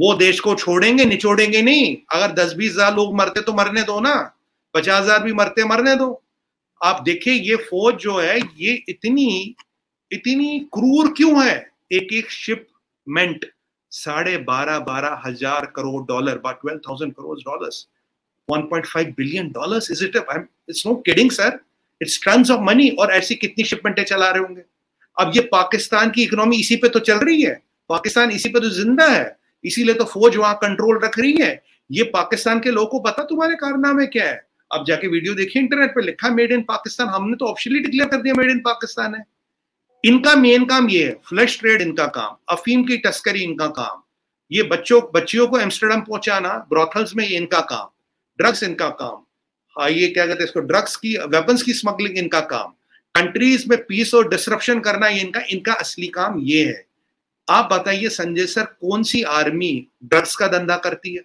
वो देश को छोड़ेंगे, निचोड़ेंगे नहीं। अगर दस बीस हजार लोग मरते तो मरने दो ना, पचास हजार भी मरते मरने दो। आप देखिए ये फौज जो है ये इतनी इतनी क्रूर क्यों है। एक एक शिपमेंट साढ़े बारह बारह हजार crore dollar, but twelve thousand crore dollars, one point five billion dollars, is it? It's no kidding sir, it's tons of money. और ऐसी कितनी शिपमेंटें चला रहे होंगे। अब ये पाकिस्तान की इकोनॉमी इसी पे तो चल रही है, पाकिस्तान इसी पे तो जिंदा है, इसीलिए तो फौज वहां कंट्रोल रख रही है। ये पाकिस्तान के लोगों को पता तुम्हारे कारनामे क्या है। अब जाके वीडियो देखिए इंटरनेट पे लिखा मेड इन पाकिस्तान, हमने तो ऑफिशियली डिक्लेयर कर दिया मेड इन पाकिस्तान है। इनका मेन काम ये है, फ्लैश ट्रेड इनका काम, अफीम की तस्करी इनका काम, ये बच्चों बच्चियों को एम्स्टर्डम पहुंचाना ब्रॉथल्स में, ये इनका काम, ड्रग्स इनका काम, हाँ ये क्या कहते हैं इसको, ड्रग्स की वेपन्स की स्मगलिंग इनका काम, कंट्रीज में पीस और डिसरप्शन करना ये इनका इनका असली काम ये है। आप बताइए संजय सर, कौन सी आर्मी ड्रग्स का धंधा करती है?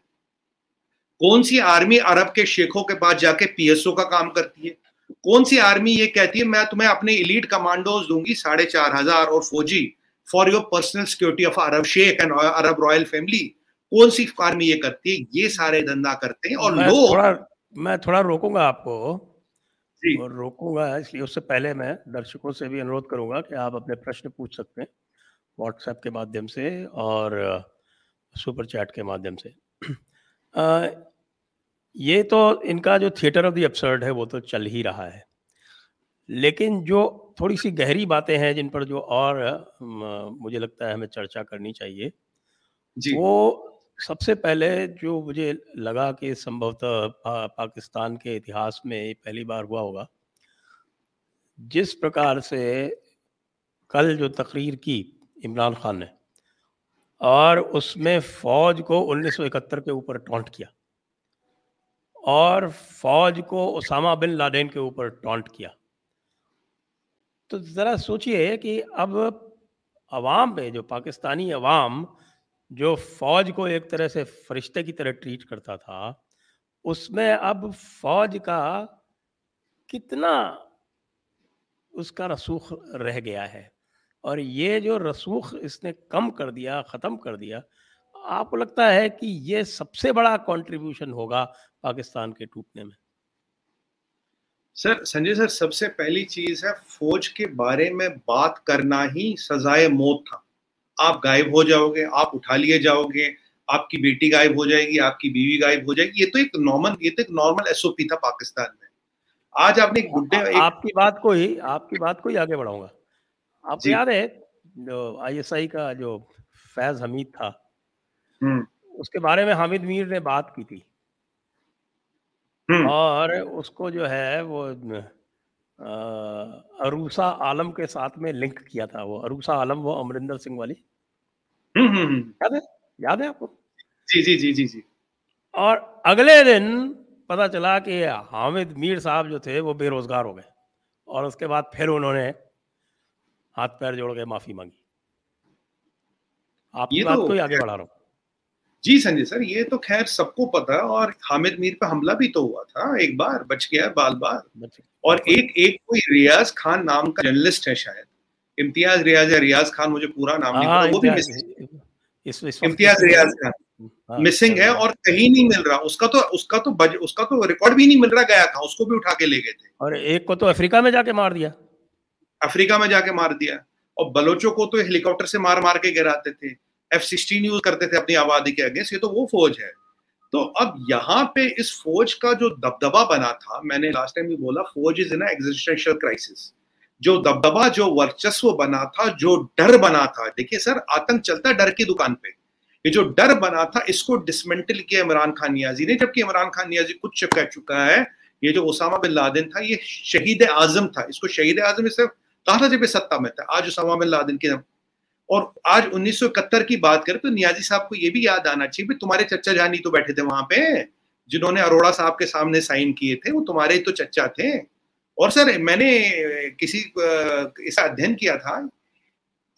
कौन सी आर्मी अरब के शेखों के पास जाके पी एस ओ का काम करती है? कौन सी आर्मी ये कहती है मैं तुम्हें अपने इलीट कमांडोज दूंगी साढ़े चार हजार और फौजी for your personal security of Arab sheikh and Arab royal family? कौन सी फार्मी ये करती है? ये सारे धंधा करते हैं। और मैं लोग थोड़ा, मैं थोड़ा रोकूंगा आपको जी। और रोकूंगा इसलिए, उससे पहले मैं दर्शकों से भी अनुरोध करूंगा कि आप अपने प्रश्न पूछ सकते हैं व्हाट्सएप के माध्यम से और सुपर चैट के माध्यम से। आ, ये तो इनका जो थिएटर ऑफ द एब्सर्ड है वो तो चल ही रहा है, लेकिन जो थोड़ी सी गहरी बातें हैं जिन पर जो और मुझे लगता है हमें चर्चा करनी चाहिए जी। वो सबसे पहले जो मुझे लगा कि संभवतः पा, पाकिस्तान के इतिहास में पहली बार हुआ होगा, जिस प्रकार से कल जो तकरीर की इमरान खान ने और उसमें फौज को उन्नीस सौ इकहत्तर के ऊपर टॉन्ट किया और फौज को उसामा बिन लादेन के ऊपर टॉन्ट किया। तो ज़रा सोचिए कि अब अवाम पे, जो पाकिस्तानी अवाम जो फौज को एक तरह से फरिश्ते की तरह ट्रीट करता था, उसमें अब फौज का कितना उसका रसूख रह गया है। और ये जो रसूख इसने कम कर दिया, ख़त्म कर दिया, आपको लगता है कि ये सबसे बड़ा कंट्रीब्यूशन होगा पाकिस्तान के टूटने में? सर संजय सर, सबसे पहली चीज़ है, फौज के बारे में बात करना ही सजाए मौत था। आप गायब हो जाओगे, आप उठा लिए जाओगे, आपकी बेटी गायब हो जाएगी, आपकी बीवी गायब हो जाएगी। ये तो एक नॉर्मल ये तो एक नॉर्मल एसओपी था पाकिस्तान में। आज आपने गुड्डे आ, एक... आपकी बात को ही आपकी बात को ही आगे बढ़ाऊंगा। आपको याद है जो आईएसआई का जो फैज हमीद था, उसके बारे में हामिद मीर ने बात की थी और उसको जो है वो अरुसा आलम के साथ में लिंक किया था। वो अरुसा आलम वो अमरिंदर सिंह वाली, याद है याद है आपको? जी जी जी जी जी। और अगले दिन पता चला कि हामिद मीर साहब जो थे वो बेरोजगार हो गए और उसके बाद फिर उन्होंने हाथ पैर जोड़ के माफी मांगी। आपकी बात को आगे बढ़ा रहा हूँ। जी संजय सर, ये तो खैर सबको पता है। और हामिद मीर पे हमला भी तो हुआ था एक बार, बच गया बाल बाल। और एक एक कोई रियाज खान नाम का जर्नलिस्ट है, शायद इम्तियाज रियाज या रियाज खान, मुझे पूरा नाम नहीं पता, वो भी मिसिंग, इम्तियाज रियाज खान मिसिंग है और कहीं नहीं मिल रहा। उसका तो उसका तो बज, उसका तो रिकॉर्ड भी नहीं मिल रहा, गया था उसको भी उठा के ले गए थे। और एक को तो अफ्रीका में जाके मार दिया अफ्रीका में जाके मार दिया और बलोचों को तो हेलीकॉप्टर से मार मार के गिराते थे, एफ सिक्सटीन यूज करते थे अपनी आबादी के अगेंस्ट। ये तो वो फौज है। तो अब यहाँ पे इस फौज का जो दबदबा बना था, मैंने लास्ट टाइम भी बोला, फौज इज इन एग्जिस्टेंशियल क्राइसिस। जो दबदबा, जो वर्चस्व बना था, जो डर बना था, देखिए सर आतंक चलता डर की दुकान पे, ये जो डर बना था इसको डिसमेंटल किया इमरान खान नियाजी ने। जबकि इमरान खान नियाजी कुछ चुप कह चुका है। ये जो ओसामा बिन लादेन था, ये शहीद आजम था, इसको शहीद आजम इससे कहा था जब ये सत्ता में था। आज ओसामा बिन लादेन के और आज उन्नीस सौ इकहत्तर की बात करें तो नियाजी साहब को ये भी याद आना चाहिए भी, तुम्हारे चच्चा जानी तो बैठे थे वहां पे, जिन्होंने अरोड़ा साहब के सामने साइन किए थे, वो तुम्हारे तो चच्चा थे। और सर मैंने किसी इसका अध्ययन किया था।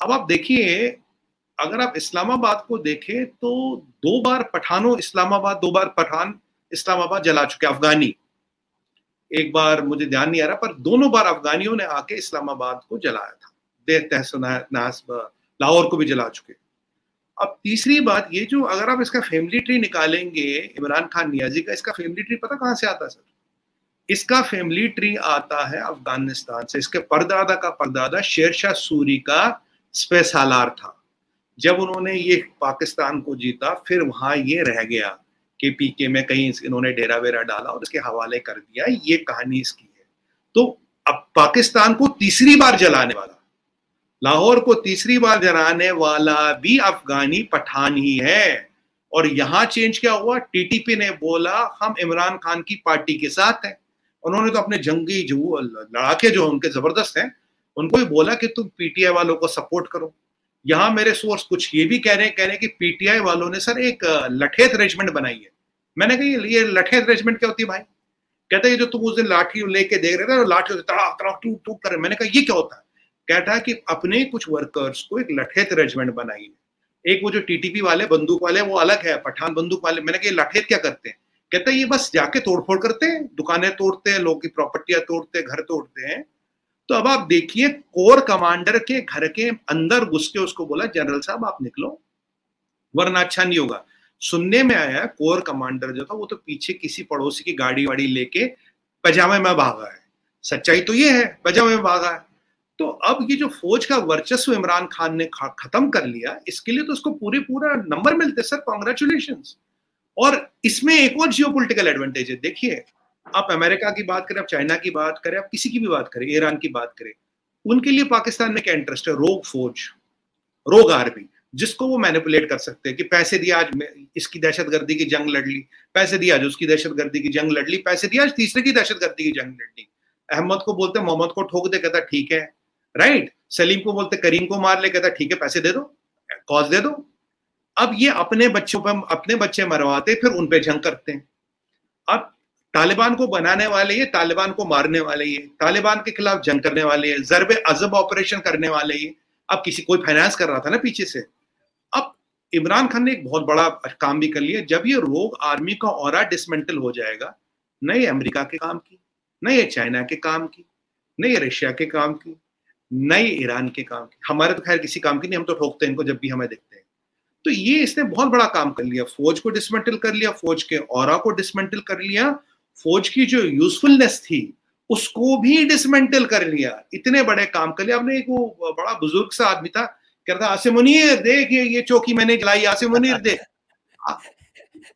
अब आप देखिए, अगर आप इस्लामाबाद को देखें तो दो बार पठानों इस्लामाबाद दो बार पठान इस्लामाबाद जला चुके अफगानी, एक बार मुझे ध्यान नहीं आ रहा, पर दोनों बार अफगानियों ने आके इस्लामाबाद को जलाया था, देह तहस लाहौर को भी जला चुके। अब तीसरी बात ये, जो अगर आप इसका फैमिली ट्री निकालेंगे इमरान खान नियाजी का, इसका फैमिली ट्री पता कहां से आता है सर? इसका फैमिली ट्री आता है अफगानिस्तान से। इसके परदादा का परदादा शेरशाह सूरी का स्पेसालार था। जब उन्होंने ये पाकिस्तान को जीता, फिर वहां ये रह गया कि पीके में कहीं इन्होंने डेरा वेरा डाला और इसके हवाले कर दिया। ये कहानी इसकी है। तो अब पाकिस्तान को तीसरी बार जलाने वाला, लाहौर को तीसरी बार जलाने वाला भी अफगानी पठान ही है। और यहाँ चेंज क्या हुआ? टीटीपी ने बोला हम इमरान खान की पार्टी के साथ हैं। उन्होंने तो अपने जंगी जो लड़ाके जो उनके जबरदस्त हैं, उनको भी बोला कि तुम पीटीआई वालों को सपोर्ट करो। यहाँ मेरे सोर्स कुछ ये भी कह रहे हैं कह रहे हैं कि पीटीआई वालों ने सर एक लठेत रेजिमेंट बनाई है। मैंने कहा ये लठेत रेजिमेंट क्या होती है भाई? कहते हैं जो तुम उस दिन लाठी लेके देख रहे थे, लाठी तड़ाक तड़ाक टूट टूट कर। मैंने कहा ये क्या होता है? कहता है कि अपने कुछ वर्कर्स को एक लठेत रेजिमेंट बनाई है। एक वो जो टीटीपी वाले बंदूक वाले वो अलग है, पठान बंदूक वाले। मैंने कहा लठेत क्या करते हैं? कहता है ये बस जाके तोड़फोड़ करते हैं, दुकानें तोड़ते हैं, लोगों की प्रॉपर्टियां तोड़ते हैं, घर तोड़ते हैं। तो अब आप देखिए, कोर कमांडर के घर के अंदर घुस के उसको बोला जनरल साहब आप निकलो वरना अच्छा नहीं होगा। सुनने में आया कोर कमांडर जो था वो तो पीछे किसी पड़ोसी की गाड़ी वाड़ी लेके पजामे में भागा है। सच्चाई तो ये है, पजामे में भागा है। तो अब ये जो फौज का वर्चस्व इमरान खान ने खत्म कर लिया, इसके लिए तो उसको पूरे पूरा नंबर मिलते सर, कांग्रेचुलेशंस। और इसमें एक और जियोपॉलिटिकल एडवांटेज है। देखिए आप अमेरिका की बात करें, आप चाइना की बात करें, आप किसी की भी बात करें, ईरान की बात करें, उनके लिए पाकिस्तान में क्या इंटरेस्ट है? रोग फौज, रोग आर्मी, जिसको वो मैनिपुलेट कर सकते हैं कि पैसे दिया आज इसकी दहशतगर्दी की जंग लड़ ली, पैसे दिया आज उसकी दहशतगर्दी की जंग लड़ ली, पैसे दिया आज तीसरे की दहशतगर्दी की जंग लड़ ली। अहमद को बोलते मोहम्मद को ठोक दे, कहता ठीक है, राइट। सलीम को बोलते करीम को मार ले, कहता ठीक है, पैसे दे दो, कॉज दे दो। अब ये अपने बच्चों पर अपने बच्चे मरवाते, फिर उन पे जंग करते हैं। अब तालिबान को बनाने वाले ये, तालिबान को मारने वाले ये, तालिबान के खिलाफ जंग करने वाले ये, जरब अजब ऑपरेशन करने वाले ये। अब किसी कोई फाइनेंस कर रहा था ना पीछे से। अब इमरान खान ने एक बहुत बड़ा काम भी कर लिया। जब ये रोग आर्मी का ऑरा डिसमेंटल हो जाएगा, न ये अमेरिका के काम की, न ये चाइना के काम की, न ये रशिया के काम की, नए ईरान के काम की, हमारे तो खैर किसी काम की नहीं, हम तो ठोकते हैं इनको जब भी हमें देखते हैं। तो ये इसने बहुत बड़ा काम कर लिया, फौज को डिसमेंटल कर लिया, फौज के ऑरा को डिसमेंटल कर लिया, फौज की जो यूजफुलनेस थी उसको भी डिसमेंटल कर लिया, इतने बड़े काम कर लिया। आपने एक वो बड़ा बुजुर्ग सा आदमी था, कहता आसिम मुनीर देख ये चौकी मैंने जलाई, आसिम मुनीर देख,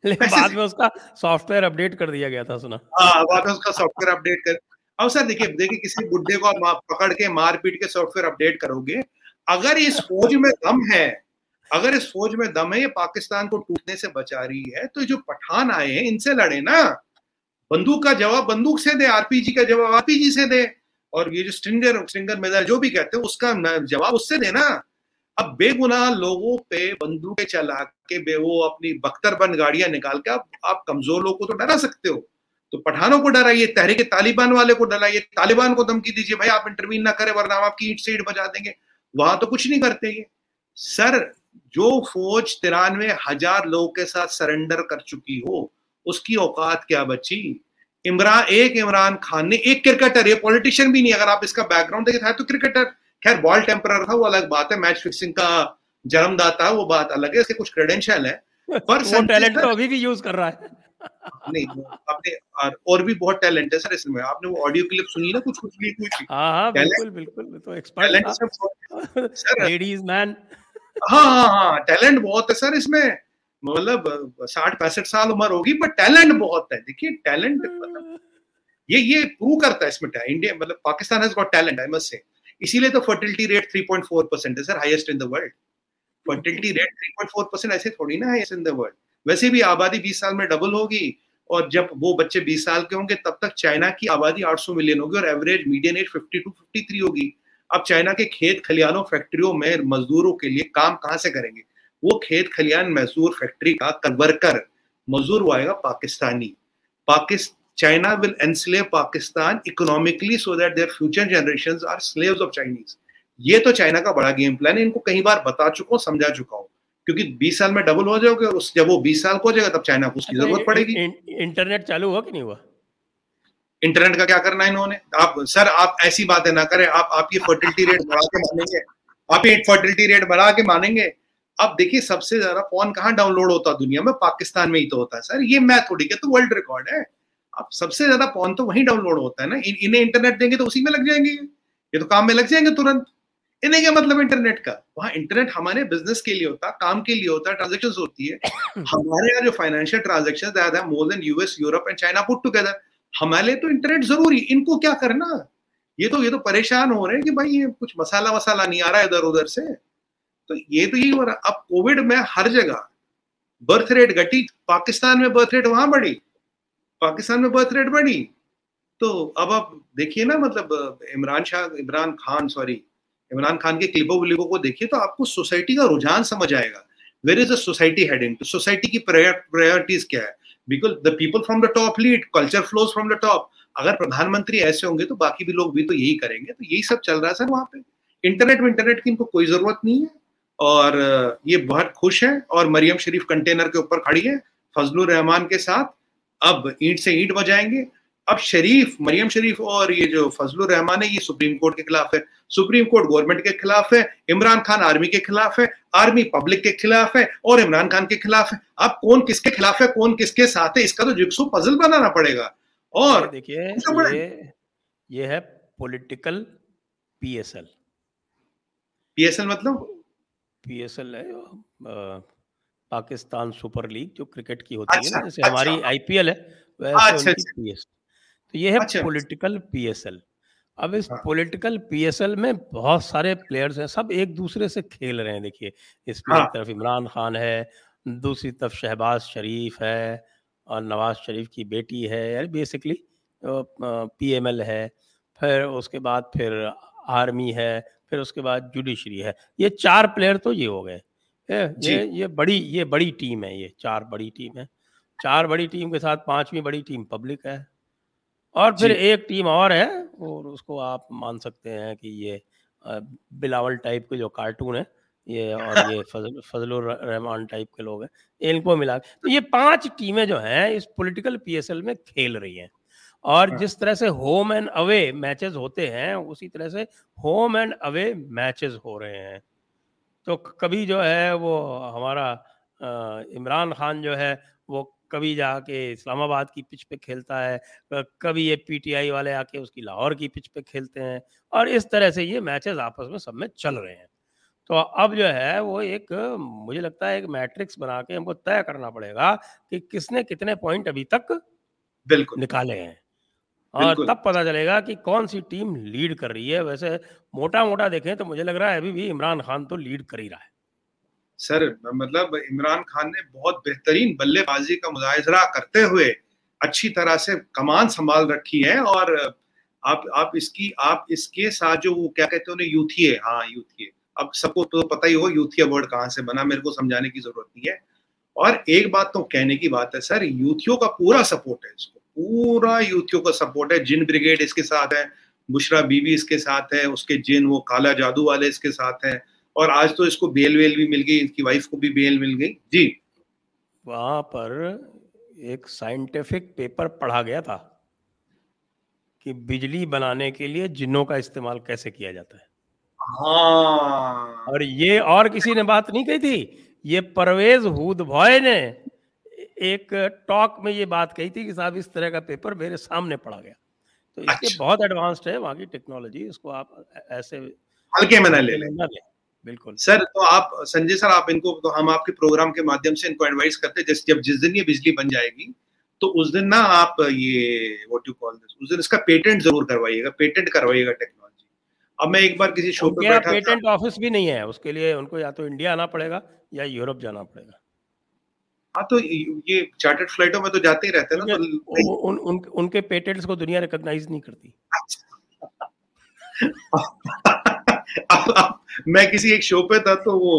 बाद में उसका सॉफ्टवेयर अपडेट कर दिया गया था, सुना। हाँ, बाद में उसका सॉफ्टवेयर अपडेट कर। अब सर देखिए देखिए किसी बुड्ढे को आप पकड़ के मार पीट के सॉफ्टवेयर अपडेट करोगे? अगर इस फौज में दम है, अगर इस फौज में दम है, ये पाकिस्तान को टूटने से बचा रही है, तो जो पठान आए हैं इनसे लड़े ना, बंदूक का जवाब बंदूक से दे, आरपीजी का जवाब आरपीजी से दे, और ये जो स्ट्रिंगर स्ट्रिंगर मेजर जो भी कहते हैं उसका जवाब उससे देना। अब बेगुनाह लोगों पे बंदूकें चला के बे वो अपनी बख्तरबंद गाड़ियां निकाल के आप आप कमजोर लोगों को तो डरा सकते हो, तो पठानों को डराइए, तहरीक तालिबान वाले को डराइए, तालिबान को धमकी दीजिए भाई आप इंटरवीन ना करें वरना हम आपकी ईंट से ईंट बजा देंगे, वहां तो कुछ नहीं करते ये। सर जो फौज तिरानवे हजार लोगों के साथ सरेंडर कर चुकी हो उसकी औकात क्या बची? इमरान एक इमरान खान ने एक क्रिकेटर, ये पॉलिटिशियन भी नहीं, अगर आप इसका बैकग्राउंड देखे था तो क्रिकेटर, खैर बॉल टेम्परर था वो अलग बात है, मैच फिक्सिंग का जन्मदाता है वो बात अलग है, इसके कुछ क्रेडेंशियल है, पर वो टैलेंट तो अभी भी यूज कर रहा है। नहीं आपने और, और भी बहुत टैलेंट है सर इसमें, आपने वो ऑडियो क्लिप सुनी ना कुछ कुछ भी कुछ। हां हां बिल्कुल बिल्कुल, तो एक्सपर्ट सर, लेडीज मैन, हां हां हां टैलेंट बहुत है सर इसमें, मतलब साठ पैंसठ साल उम्र होगी पर टैलेंट बहुत है। देखिए टैलेंट मतलब ये ये प्रूव करता है इसमें, इंडिया मतलब Pakistan has got talent I must say, इसीलिए तो fertility rate three point four percent है sir, highest in the world. Fertility rate three point four percent ऐसे थोड़ी ना हाईएस्ट इन द वर्ल्ड, वैसे भी आबादी बीस साल में डबल होगी और जब वो बच्चे बीस साल के होंगे तब तक चाइना की आबादी आठ सौ मिलियन होगी और average median age fifty two fifty three होगी। अब चाइना के खेत खलियानों फैक्ट्रियों में मजदूरों के लिए काम कहाँ से करेंगे? वो खेत खलियान मजदूर फैक्ट्री का वर्कर मजदूर वो आएगा Pakistani. Pakistan China will enslave Pakistan economically so that their future generations are slaves of Chinese. ये तो चाइना का बड़ा गेम प्लान है, इनको कई बार बता चुका हूँ, समझा चुका हूँ, क्योंकि बीस साल में डबल हो जाओगे और उस जब वो बीस साल को हो जाएगा तब चाइना को उसकी जरूरत पड़ेगी। इंटरनेट चालू हुआ कि नहीं हुआ? इंटरनेट का क्या करना है इन्होंने? आप सर आप ऐसी बातें ना करें, आप आप ये फर्टिलिटी रेट बढ़ा के मानेंगे, आप ये फर्टिलिटी रेट बढ़ा के मानेंगे। अब देखिए सबसे ज्यादा फोन कहाँ डाउनलोड होता है दुनिया में? पाकिस्तान में ही तो होता है सर, ये मैं थोड़ी कहता हूँ, वर्ल्ड रिकॉर्ड है। अब सबसे ज्यादा पॉन तो वहीं डाउनलोड होता है ना, इन, इन्हें इंटरनेट देंगे तो उसी में लग जाएंगे, ये तो काम में लग जाएंगे तुरंत। इन्हें क्या मतलब इंटरनेट का? वहाँ इंटरनेट हमारे बिजनेस के लिए होता है, काम के लिए होता है, ट्रांजेक्शंस होती है। हमारे यहाँ जो फाइनेंशियल ट्रांजेक्शंस आया था more than US Europe and China put together, हमारे तो इंटरनेट जरूरी। इनको क्या करना? ये तो ये तो परेशान हो रहे हैं कि भाई ये कुछ मसाला वसाला नहीं आ रहा इधर उधर से, तो ये तो यही हो रहा। अब कोविड में हर जगह बर्थ रेट घटी, पाकिस्तान में बर्थ रेट वहां बढ़ी, पाकिस्तान में बर्थ रेट बढ़ी। तो अब आप देखिए ना, मतलब इमरान शाह इमरान खान सॉरी इमरान खान के क्लिपो विलिपो को देखिए तो आपको सोसाइटी का रुझान समझ आएगा। Where is the society heading to? Society की प्रायोरिटीज क्या है? Because the people from the top lead, culture flows from the top. अगर प्रधानमंत्री ऐसे होंगे तो बाकी भी लोग भी तो यही करेंगे, तो यही सब चल रहा है सर वहाँ पे। इंटरनेट में इंटरनेट की इनको कोई जरूरत नहीं है और ये बहुत खुश है। और मरियम शरीफ कंटेनर के ऊपर खड़ी है फजलुर रहमान के साथ, अब ईंट से ईंट बजाएंगे। अब शरीफ मरियम शरीफ और ये जो फजलुर रहमान है ये सुप्रीम कोर्ट के खिलाफ है, सुप्रीम कोर्ट गवर्नमेंट के खिलाफ है, इमरान खान आर्मी के खिलाफ है, आर्मी पब्लिक के खिलाफ है और इमरान खान के खिलाफ है। अब कौन किसके खिलाफ है, कौन किसके साथ है, इसका तो जिक्सो पजल बनाना पड़ेगा। और देखिए ये, ये है पॉलिटिकल पीएसएल। पीएसएल मतलब पीएसएल है पाकिस्तान सुपर लीग जो क्रिकेट की होती अच्छा, है जैसे अच्छा, हमारी आईपीएल है वैसे अच्छा, उनकी अच्छा, तो ये है अच्छा, पॉलिटिकल पीएसएल। अब इस पॉलिटिकल पीएसएल में बहुत सारे प्लेयर्स हैं, सब एक दूसरे से खेल रहे हैं। देखिए इसमें एक तरफ इमरान खान है, दूसरी तरफ शहबाज शरीफ है और नवाज शरीफ की बेटी है, यानी बेसिकली पीएमएल है, फिर उसके बाद फिर आर्मी है, फिर उसके बाद जुडिशरी है। ये चार प्लेयर तो ये हो गए। ये ये बड़ी ये बड़ी टीम है, ये चार बड़ी टीम है, चार बड़ी टीम के साथ पांचवी बड़ी टीम पब्लिक है और फिर एक टीम और है और उसको आप मान सकते हैं कि ये बिलावल टाइप के जो कार्टून है ये और ये फजल फजलुर रहमान टाइप के लोग हैं, इनको मिला। तो ये पांच टीमें जो हैं इस पॉलिटिकल पीएसएल में खेल रही हैं और जिस तरह से होम एंड अवे मैचेस होते हैं उसी तरह से होम एंड अवे मैचेस हो रहे हैं। तो कभी जो है वो हमारा इमरान खान जो है वो कभी जाके इस्लामाबाद की पिच पे खेलता है, कभी ये पीटीआई वाले आके उसकी लाहौर की पिच पे खेलते हैं, और इस तरह से ये मैचेस आपस में सब में चल रहे हैं। तो अब जो है वो एक मुझे लगता है एक मैट्रिक्स बना के हमको तय करना पड़ेगा कि किसने कितने पॉइंट अभी तक बिल्कुल निकाले हैं, और तब पता चलेगा कि कौन सी टीम लीड कर रही है। वैसे मोटा मोटा देखें तो मुझे लग रहा है अभी भी इमरान खान तो लीड कर ही रहा है। सर मतलब इमरान खान ने बहुत बेहतरीन बल्लेबाजी का मुजाहिरा करते हुए अच्छी तरह से कमान संभाल रखी है, और आप आप इसकी आप इसके साथ जो वो क्या कहते हैं यूथिए, हाँ यूथिए, अब सबको तो पता ही हो यूथिया वर्ड कहाँ से बना, मेरे को समझाने की जरूरत नहीं है। और एक बात तो कहने की बात है सर, यूथियों का पूरा सपोर्ट है, इसको पूरा यूथियों का सपोर्ट है। जिन ब्रिगेड इसके साथ है, बुशरा बीबी इसके साथ है, उसके जिन वो काला जादू वाले इसके साथ हैं, और आज तो इसको बेल वेल भी मिल गई, इनकी वाइफ को भी बेल मिल गई। जी वहां पर एक साइंटिफिक पेपर पढ़ा गया था कि बिजली बनाने के लिए जिन्नों का इस्तेमाल कैसे किया जाता है। हाँ, और ये और किसी ने बात नहीं कही थी, ये परवेज हुद भॉय ने एक टॉक में ये बात कही थी कि साहब इस तरह का पेपर मेरे सामने पढ़ा गया। तो इसके अच्छा। बहुत एडवांस्ड है वहाँ की टेक्नोलॉजी, इसको आप ऐसे हल्के में ना ले लें। बिल्कुल सर, तो आप संजय सर आप इनको तो हम आपके प्रोग्राम के माध्यम से इनको एडवाइस करते हैं, जैसे जब जिस दिन ये बिजली बन जाएगी तो उस दिन ना आप ये व्हाट यू कॉल दिस उस दिन इसका पेटेंट जरूर करवाइएगा, पेटेंट करवाइएगा टेक्नोलॉजी। अब मैं एक बार किसी शो पे बैठा, पेटेंट ऑफिस भी नहीं है, उसके लिए उनको या तो इंडिया आना पड़ेगा या यूरोप जाना पड़ेगा। हाँ तो ये चार्टर्ड फ्लाइटों में तो जाते ही रहते हैं ना, तो उन, उन, उनके पेटेंट्स को दुनिया रिकॉग्नाइज नहीं करती। अब, अब, मैं किसी एक शो पे था तो वो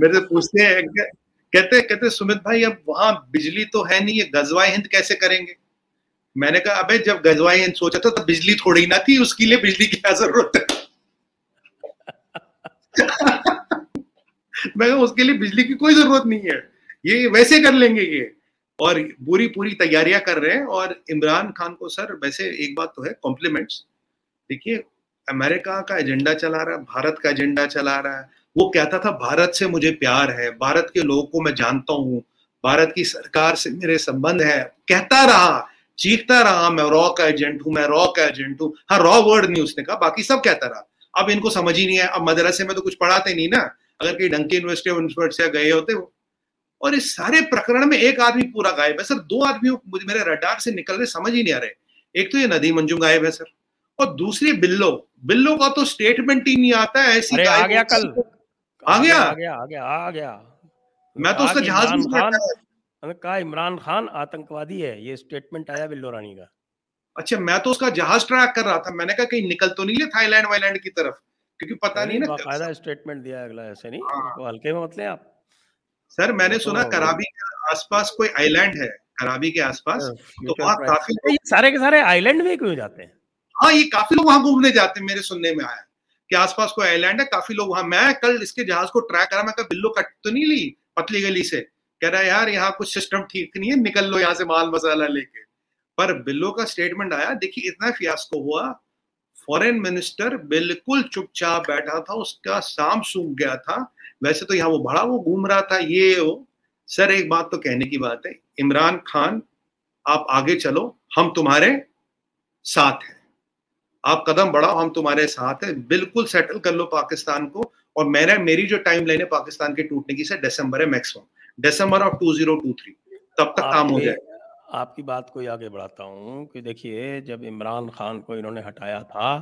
मेरे से पूछते हैं, कहते कहते सुमित भाई अब वहाँ बिजली तो है नहीं, ये गजवा हिंद कैसे करेंगे? मैंने कहा अबे जब गजवा हिंद सोचा था तब बिजली थोड़ी ना थी, उसके लिए बिजली की क्या जरूरत है? मैं उसके लिए बिजली की कोई जरूरत नहीं है, ये वैसे कर लेंगे ये, और पूरी पूरी तैयारियां कर रहे हैं। और इमरान खान को सर वैसे एक बात तो है, कॉम्प्लीमेंट्स। देखिए अमेरिका का एजेंडा चला रहा है, भारत का एजेंडा चला रहा है, वो कहता था भारत से मुझे प्यार है, भारत के लोगों को मैं जानता हूँ, भारत की सरकार से मेरे संबंध है, कहता रहा, चीखता रहा मैं रॉ का एजेंट हूँ, मैं रॉ का एजेंट हूँ। हाँ रॉ वर्ड नहीं उसने कहा, बाकी सब कहता रहा। अब इनको समझ ही नहीं है, अब मदरसे में तो कुछ पढ़ाते नहीं ना, अगर कहीं ढंग के यूनिवर्सिटी यूनिवर्सिटी गए होते हो। और इस सारे प्रकरण में एक आदमी पूरा गायब है सर, दो आदमी मुझे मेरे रडार से निकल रहे, समझ ही नहीं आ रहे। एक तो ये नदी मंजूम गायब है सर, और दूसरी बिल्लो, बिल्लो का तो स्टेटमेंट ही नहीं आता है, ऐसी गायब। आ गया कल, आ गया आ गया आ गया आ गया मैं तो उसका जहाज में बैठा था, इमरान खान आतंकवादी है, ये स्टेटमेंट आया बिल्लो रानी का। अच्छा मैं तो उसका जहाज ट्रैक कर रहा था, मैंने कहा कहीं निकल तो नहीं लिया थाईलैंड वाईलैंड की तरफ, क्योंकि पता नहीं ना कायदा स्टेटमेंट दिया अगला, ऐसे नहीं हल्के में मतलब आप। सर मैंने सुना कराबी के आसपास कोई आइलैंड है, कराबी के आसपास तो वहाँ काफी ये सारे के सारे आइलैंड में क्यों जाते हैं? हाँ ये काफी लोग वहाँ घूमने जाते हैं, मेरे सुनने में आया कि आसपास कोई आइलैंड है, काफी लोग वहाँ। मैं कल इसके जहाज को ट्रैक करा, मैं कहा बिल्लो कट तो नहीं ली पतली गली से, कह रहा है यार यहाँ कुछ सिस्टम ठीक नहीं है, निकल लो यहाँ से माल मसाला लेके। पर बिल्लो का स्टेटमेंट आया, देखिए इतना फियास्को हुआ, फॉरेन मिनिस्टर बिल्कुल चुपचाप बैठा था, उसका साम सूख गया था। वैसे तो यहाँ वो बड़ा वो घूम रहा था ये वो। सर एक बात तो कहने की बात है, इमरान खान आप आगे चलो, हम तुम्हारे साथ हैं, आप कदम बढ़ाओ, हम तुम्हारे साथ हैं, बिल्कुल सेटल कर लो पाकिस्तान को। और मैंने मेरी जो टाइम लाइन है पाकिस्तान के टूटने की सर दिसंबर है maximum, December of two thousand twenty three, तब तक काम हो जाए। आपकी बात को आगे बढ़ाता हूँ कि देखिए जब इमरान खान को इन्होंने हटाया था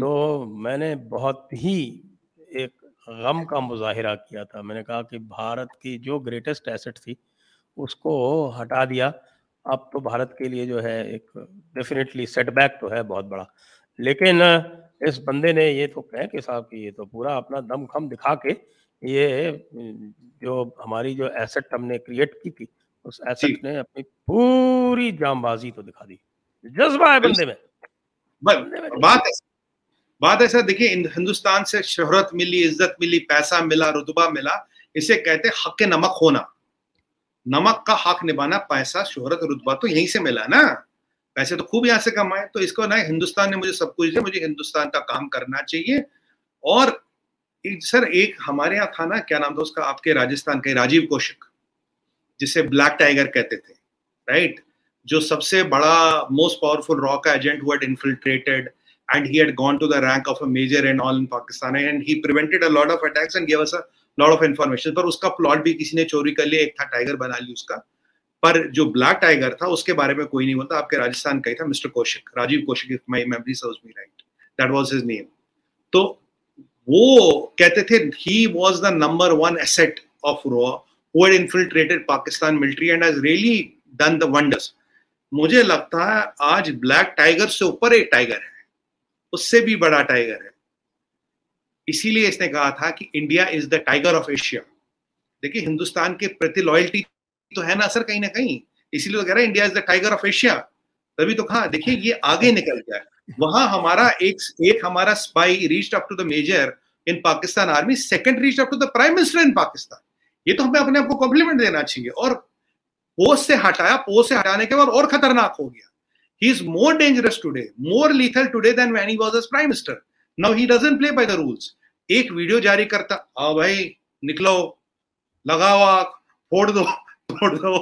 तो मैंने बहुत ही एक गम का मुजाहिरा किया था, मैंने कहा कि भारत की जो ग्रेटेस्ट एसेट थी उसको हटा दिया, अब तो भारत के लिए जो है एक डेफिनेटली सेटबैक तो है बहुत बड़ा। लेकिन इस बंदे ने ये तो कह के साहब कि ये तो पूरा अपना दमखम दिखा के ये जो हमारी जो एसेट हमने क्रिएट की थी उस एसेट ने अपनी पूरी जामबाजी तो दिखा दी, जज्बा है बंदे में, बंदे में बात है। बात ऐसा देखिए हिंदुस्तान से शोहरत मिली, इज्जत मिली, पैसा मिला, रुतबा मिला, इसे कहते हैं हक नमक होना, नमक का हक निभाना। पैसा शोहरत रुतबा तो यहीं से मिला ना, पैसे तो खूब यहाँ से कमाए, तो इसको ना हिंदुस्तान ने मुझे सब कुछ दिया, मुझे हिंदुस्तान का काम करना चाहिए। और एक सर एक हमारे यहाँ था ना, क्या नाम था उसका, आपके राजस्थान के राजीव कोशिक, जिसे ब्लैक टाइगर कहते थे, राइट, जो सबसे बड़ा मोस्ट पावरफुल रॉ का एजेंट हुआ, infiltrated and he had gone to the rank of a major and all in Pakistan and he prevented a lot of attacks and gave us a lot of information. पर उसका plot भी किसी ने चोरी कर लिया, एक था टाइगर बना लिया उसका, पर जो ब्लैक टाइगर था उसके बारे में कोई नहीं बोलता। आपके राजस्थान का ही था mister Kaushik, Rajeev Kaushik, if my memory serves me right, that was his name। तो वो कहते थे he was the number one asset of Raw who had infiltrated Pakistan military and has really done the wonders। मुझे लगता है आज ब्लैक टाइगर से ऊपर एक टाइगर है, उससे भी बड़ा टाइगर है। इसीलिए इसने कहा था कि India is the tiger of Asia. देखिए हिंदुस्तान के प्रति लॉयल्टी तो है ना सर कहीं ना कहीं, इसीलिए तो कह रहा है India is the tiger of Asia. तभी तो कहा देखिए ये आगे निकल गया। वहां हमारा एक एक हमारा spy reached up to the major in Pakistan army, second reached up to the prime minister in Pakistan. ये तो हमें अपने आपको कॉम्प्लीमेंट देना चाहिए। और पोस्ट से हटाया, पोस्ट से हटाने के बाद और खतरनाक हो गया। He is more dangerous today, more lethal today than when he was as prime minister. Now he doesn't play by the rules. एक वीडियो जारी करता, हाँ भाई निकलो, लगाओ आग, फोड़ दो, फोड़ दो।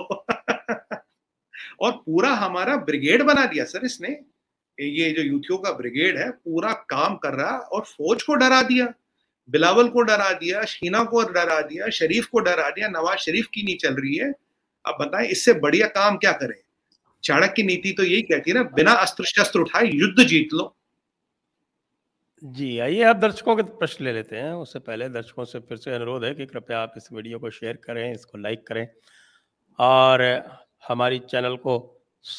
और पूरा हमारा ब्रिगेड बना दिया सर इसने। ये जो यूथियों का ब्रिगेड है पूरा काम कर रहा, और फौज को डरा दिया, बिलावल को डरा दिया, शीना को डरा दिया, शरीफ को डरा दिया, नवाज शरीफ की नहीं चल रही है। अब बताएं इससे बढ़िया काम क्या करें। चाणक्य की नीति तो यही कहती है ना, बिना अस्त्र शस्त्र उठाए युद्ध जीत लो। जी आइए आप दर्शकों के प्रश्न ले लेते हैं। उससे पहले दर्शकों से फिर से अनुरोध है कि कृपया आप इस वीडियो को शेयर करें, इसको लाइक करें और हमारी चैनल को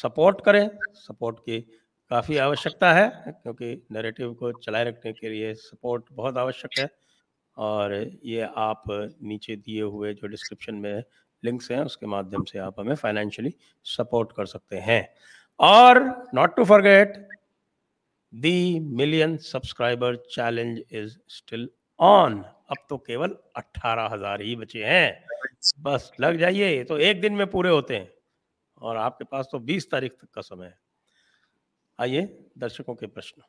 सपोर्ट करें। सपोर्ट की काफ़ी आवश्यकता है क्योंकि नैरेटिव को चलाए रखने के लिए सपोर्ट बहुत आवश्यक है। और ये आप नीचे दिए हुए जो डिस्क्रिप्शन में लिंक्स हैं उसके माध्यम से आप हमें फाइनेंशियली सपोर्ट कर सकते हैं। और not to forget the million subscriber challenge is still on. अब तो केवल अट्ठारह हजार ही बचे हैं, बस लग जाइए तो एक दिन में पूरे होते हैं। और आपके पास तो बीस तारीख तक का समय है। आइए दर्शकों के प्रश्न।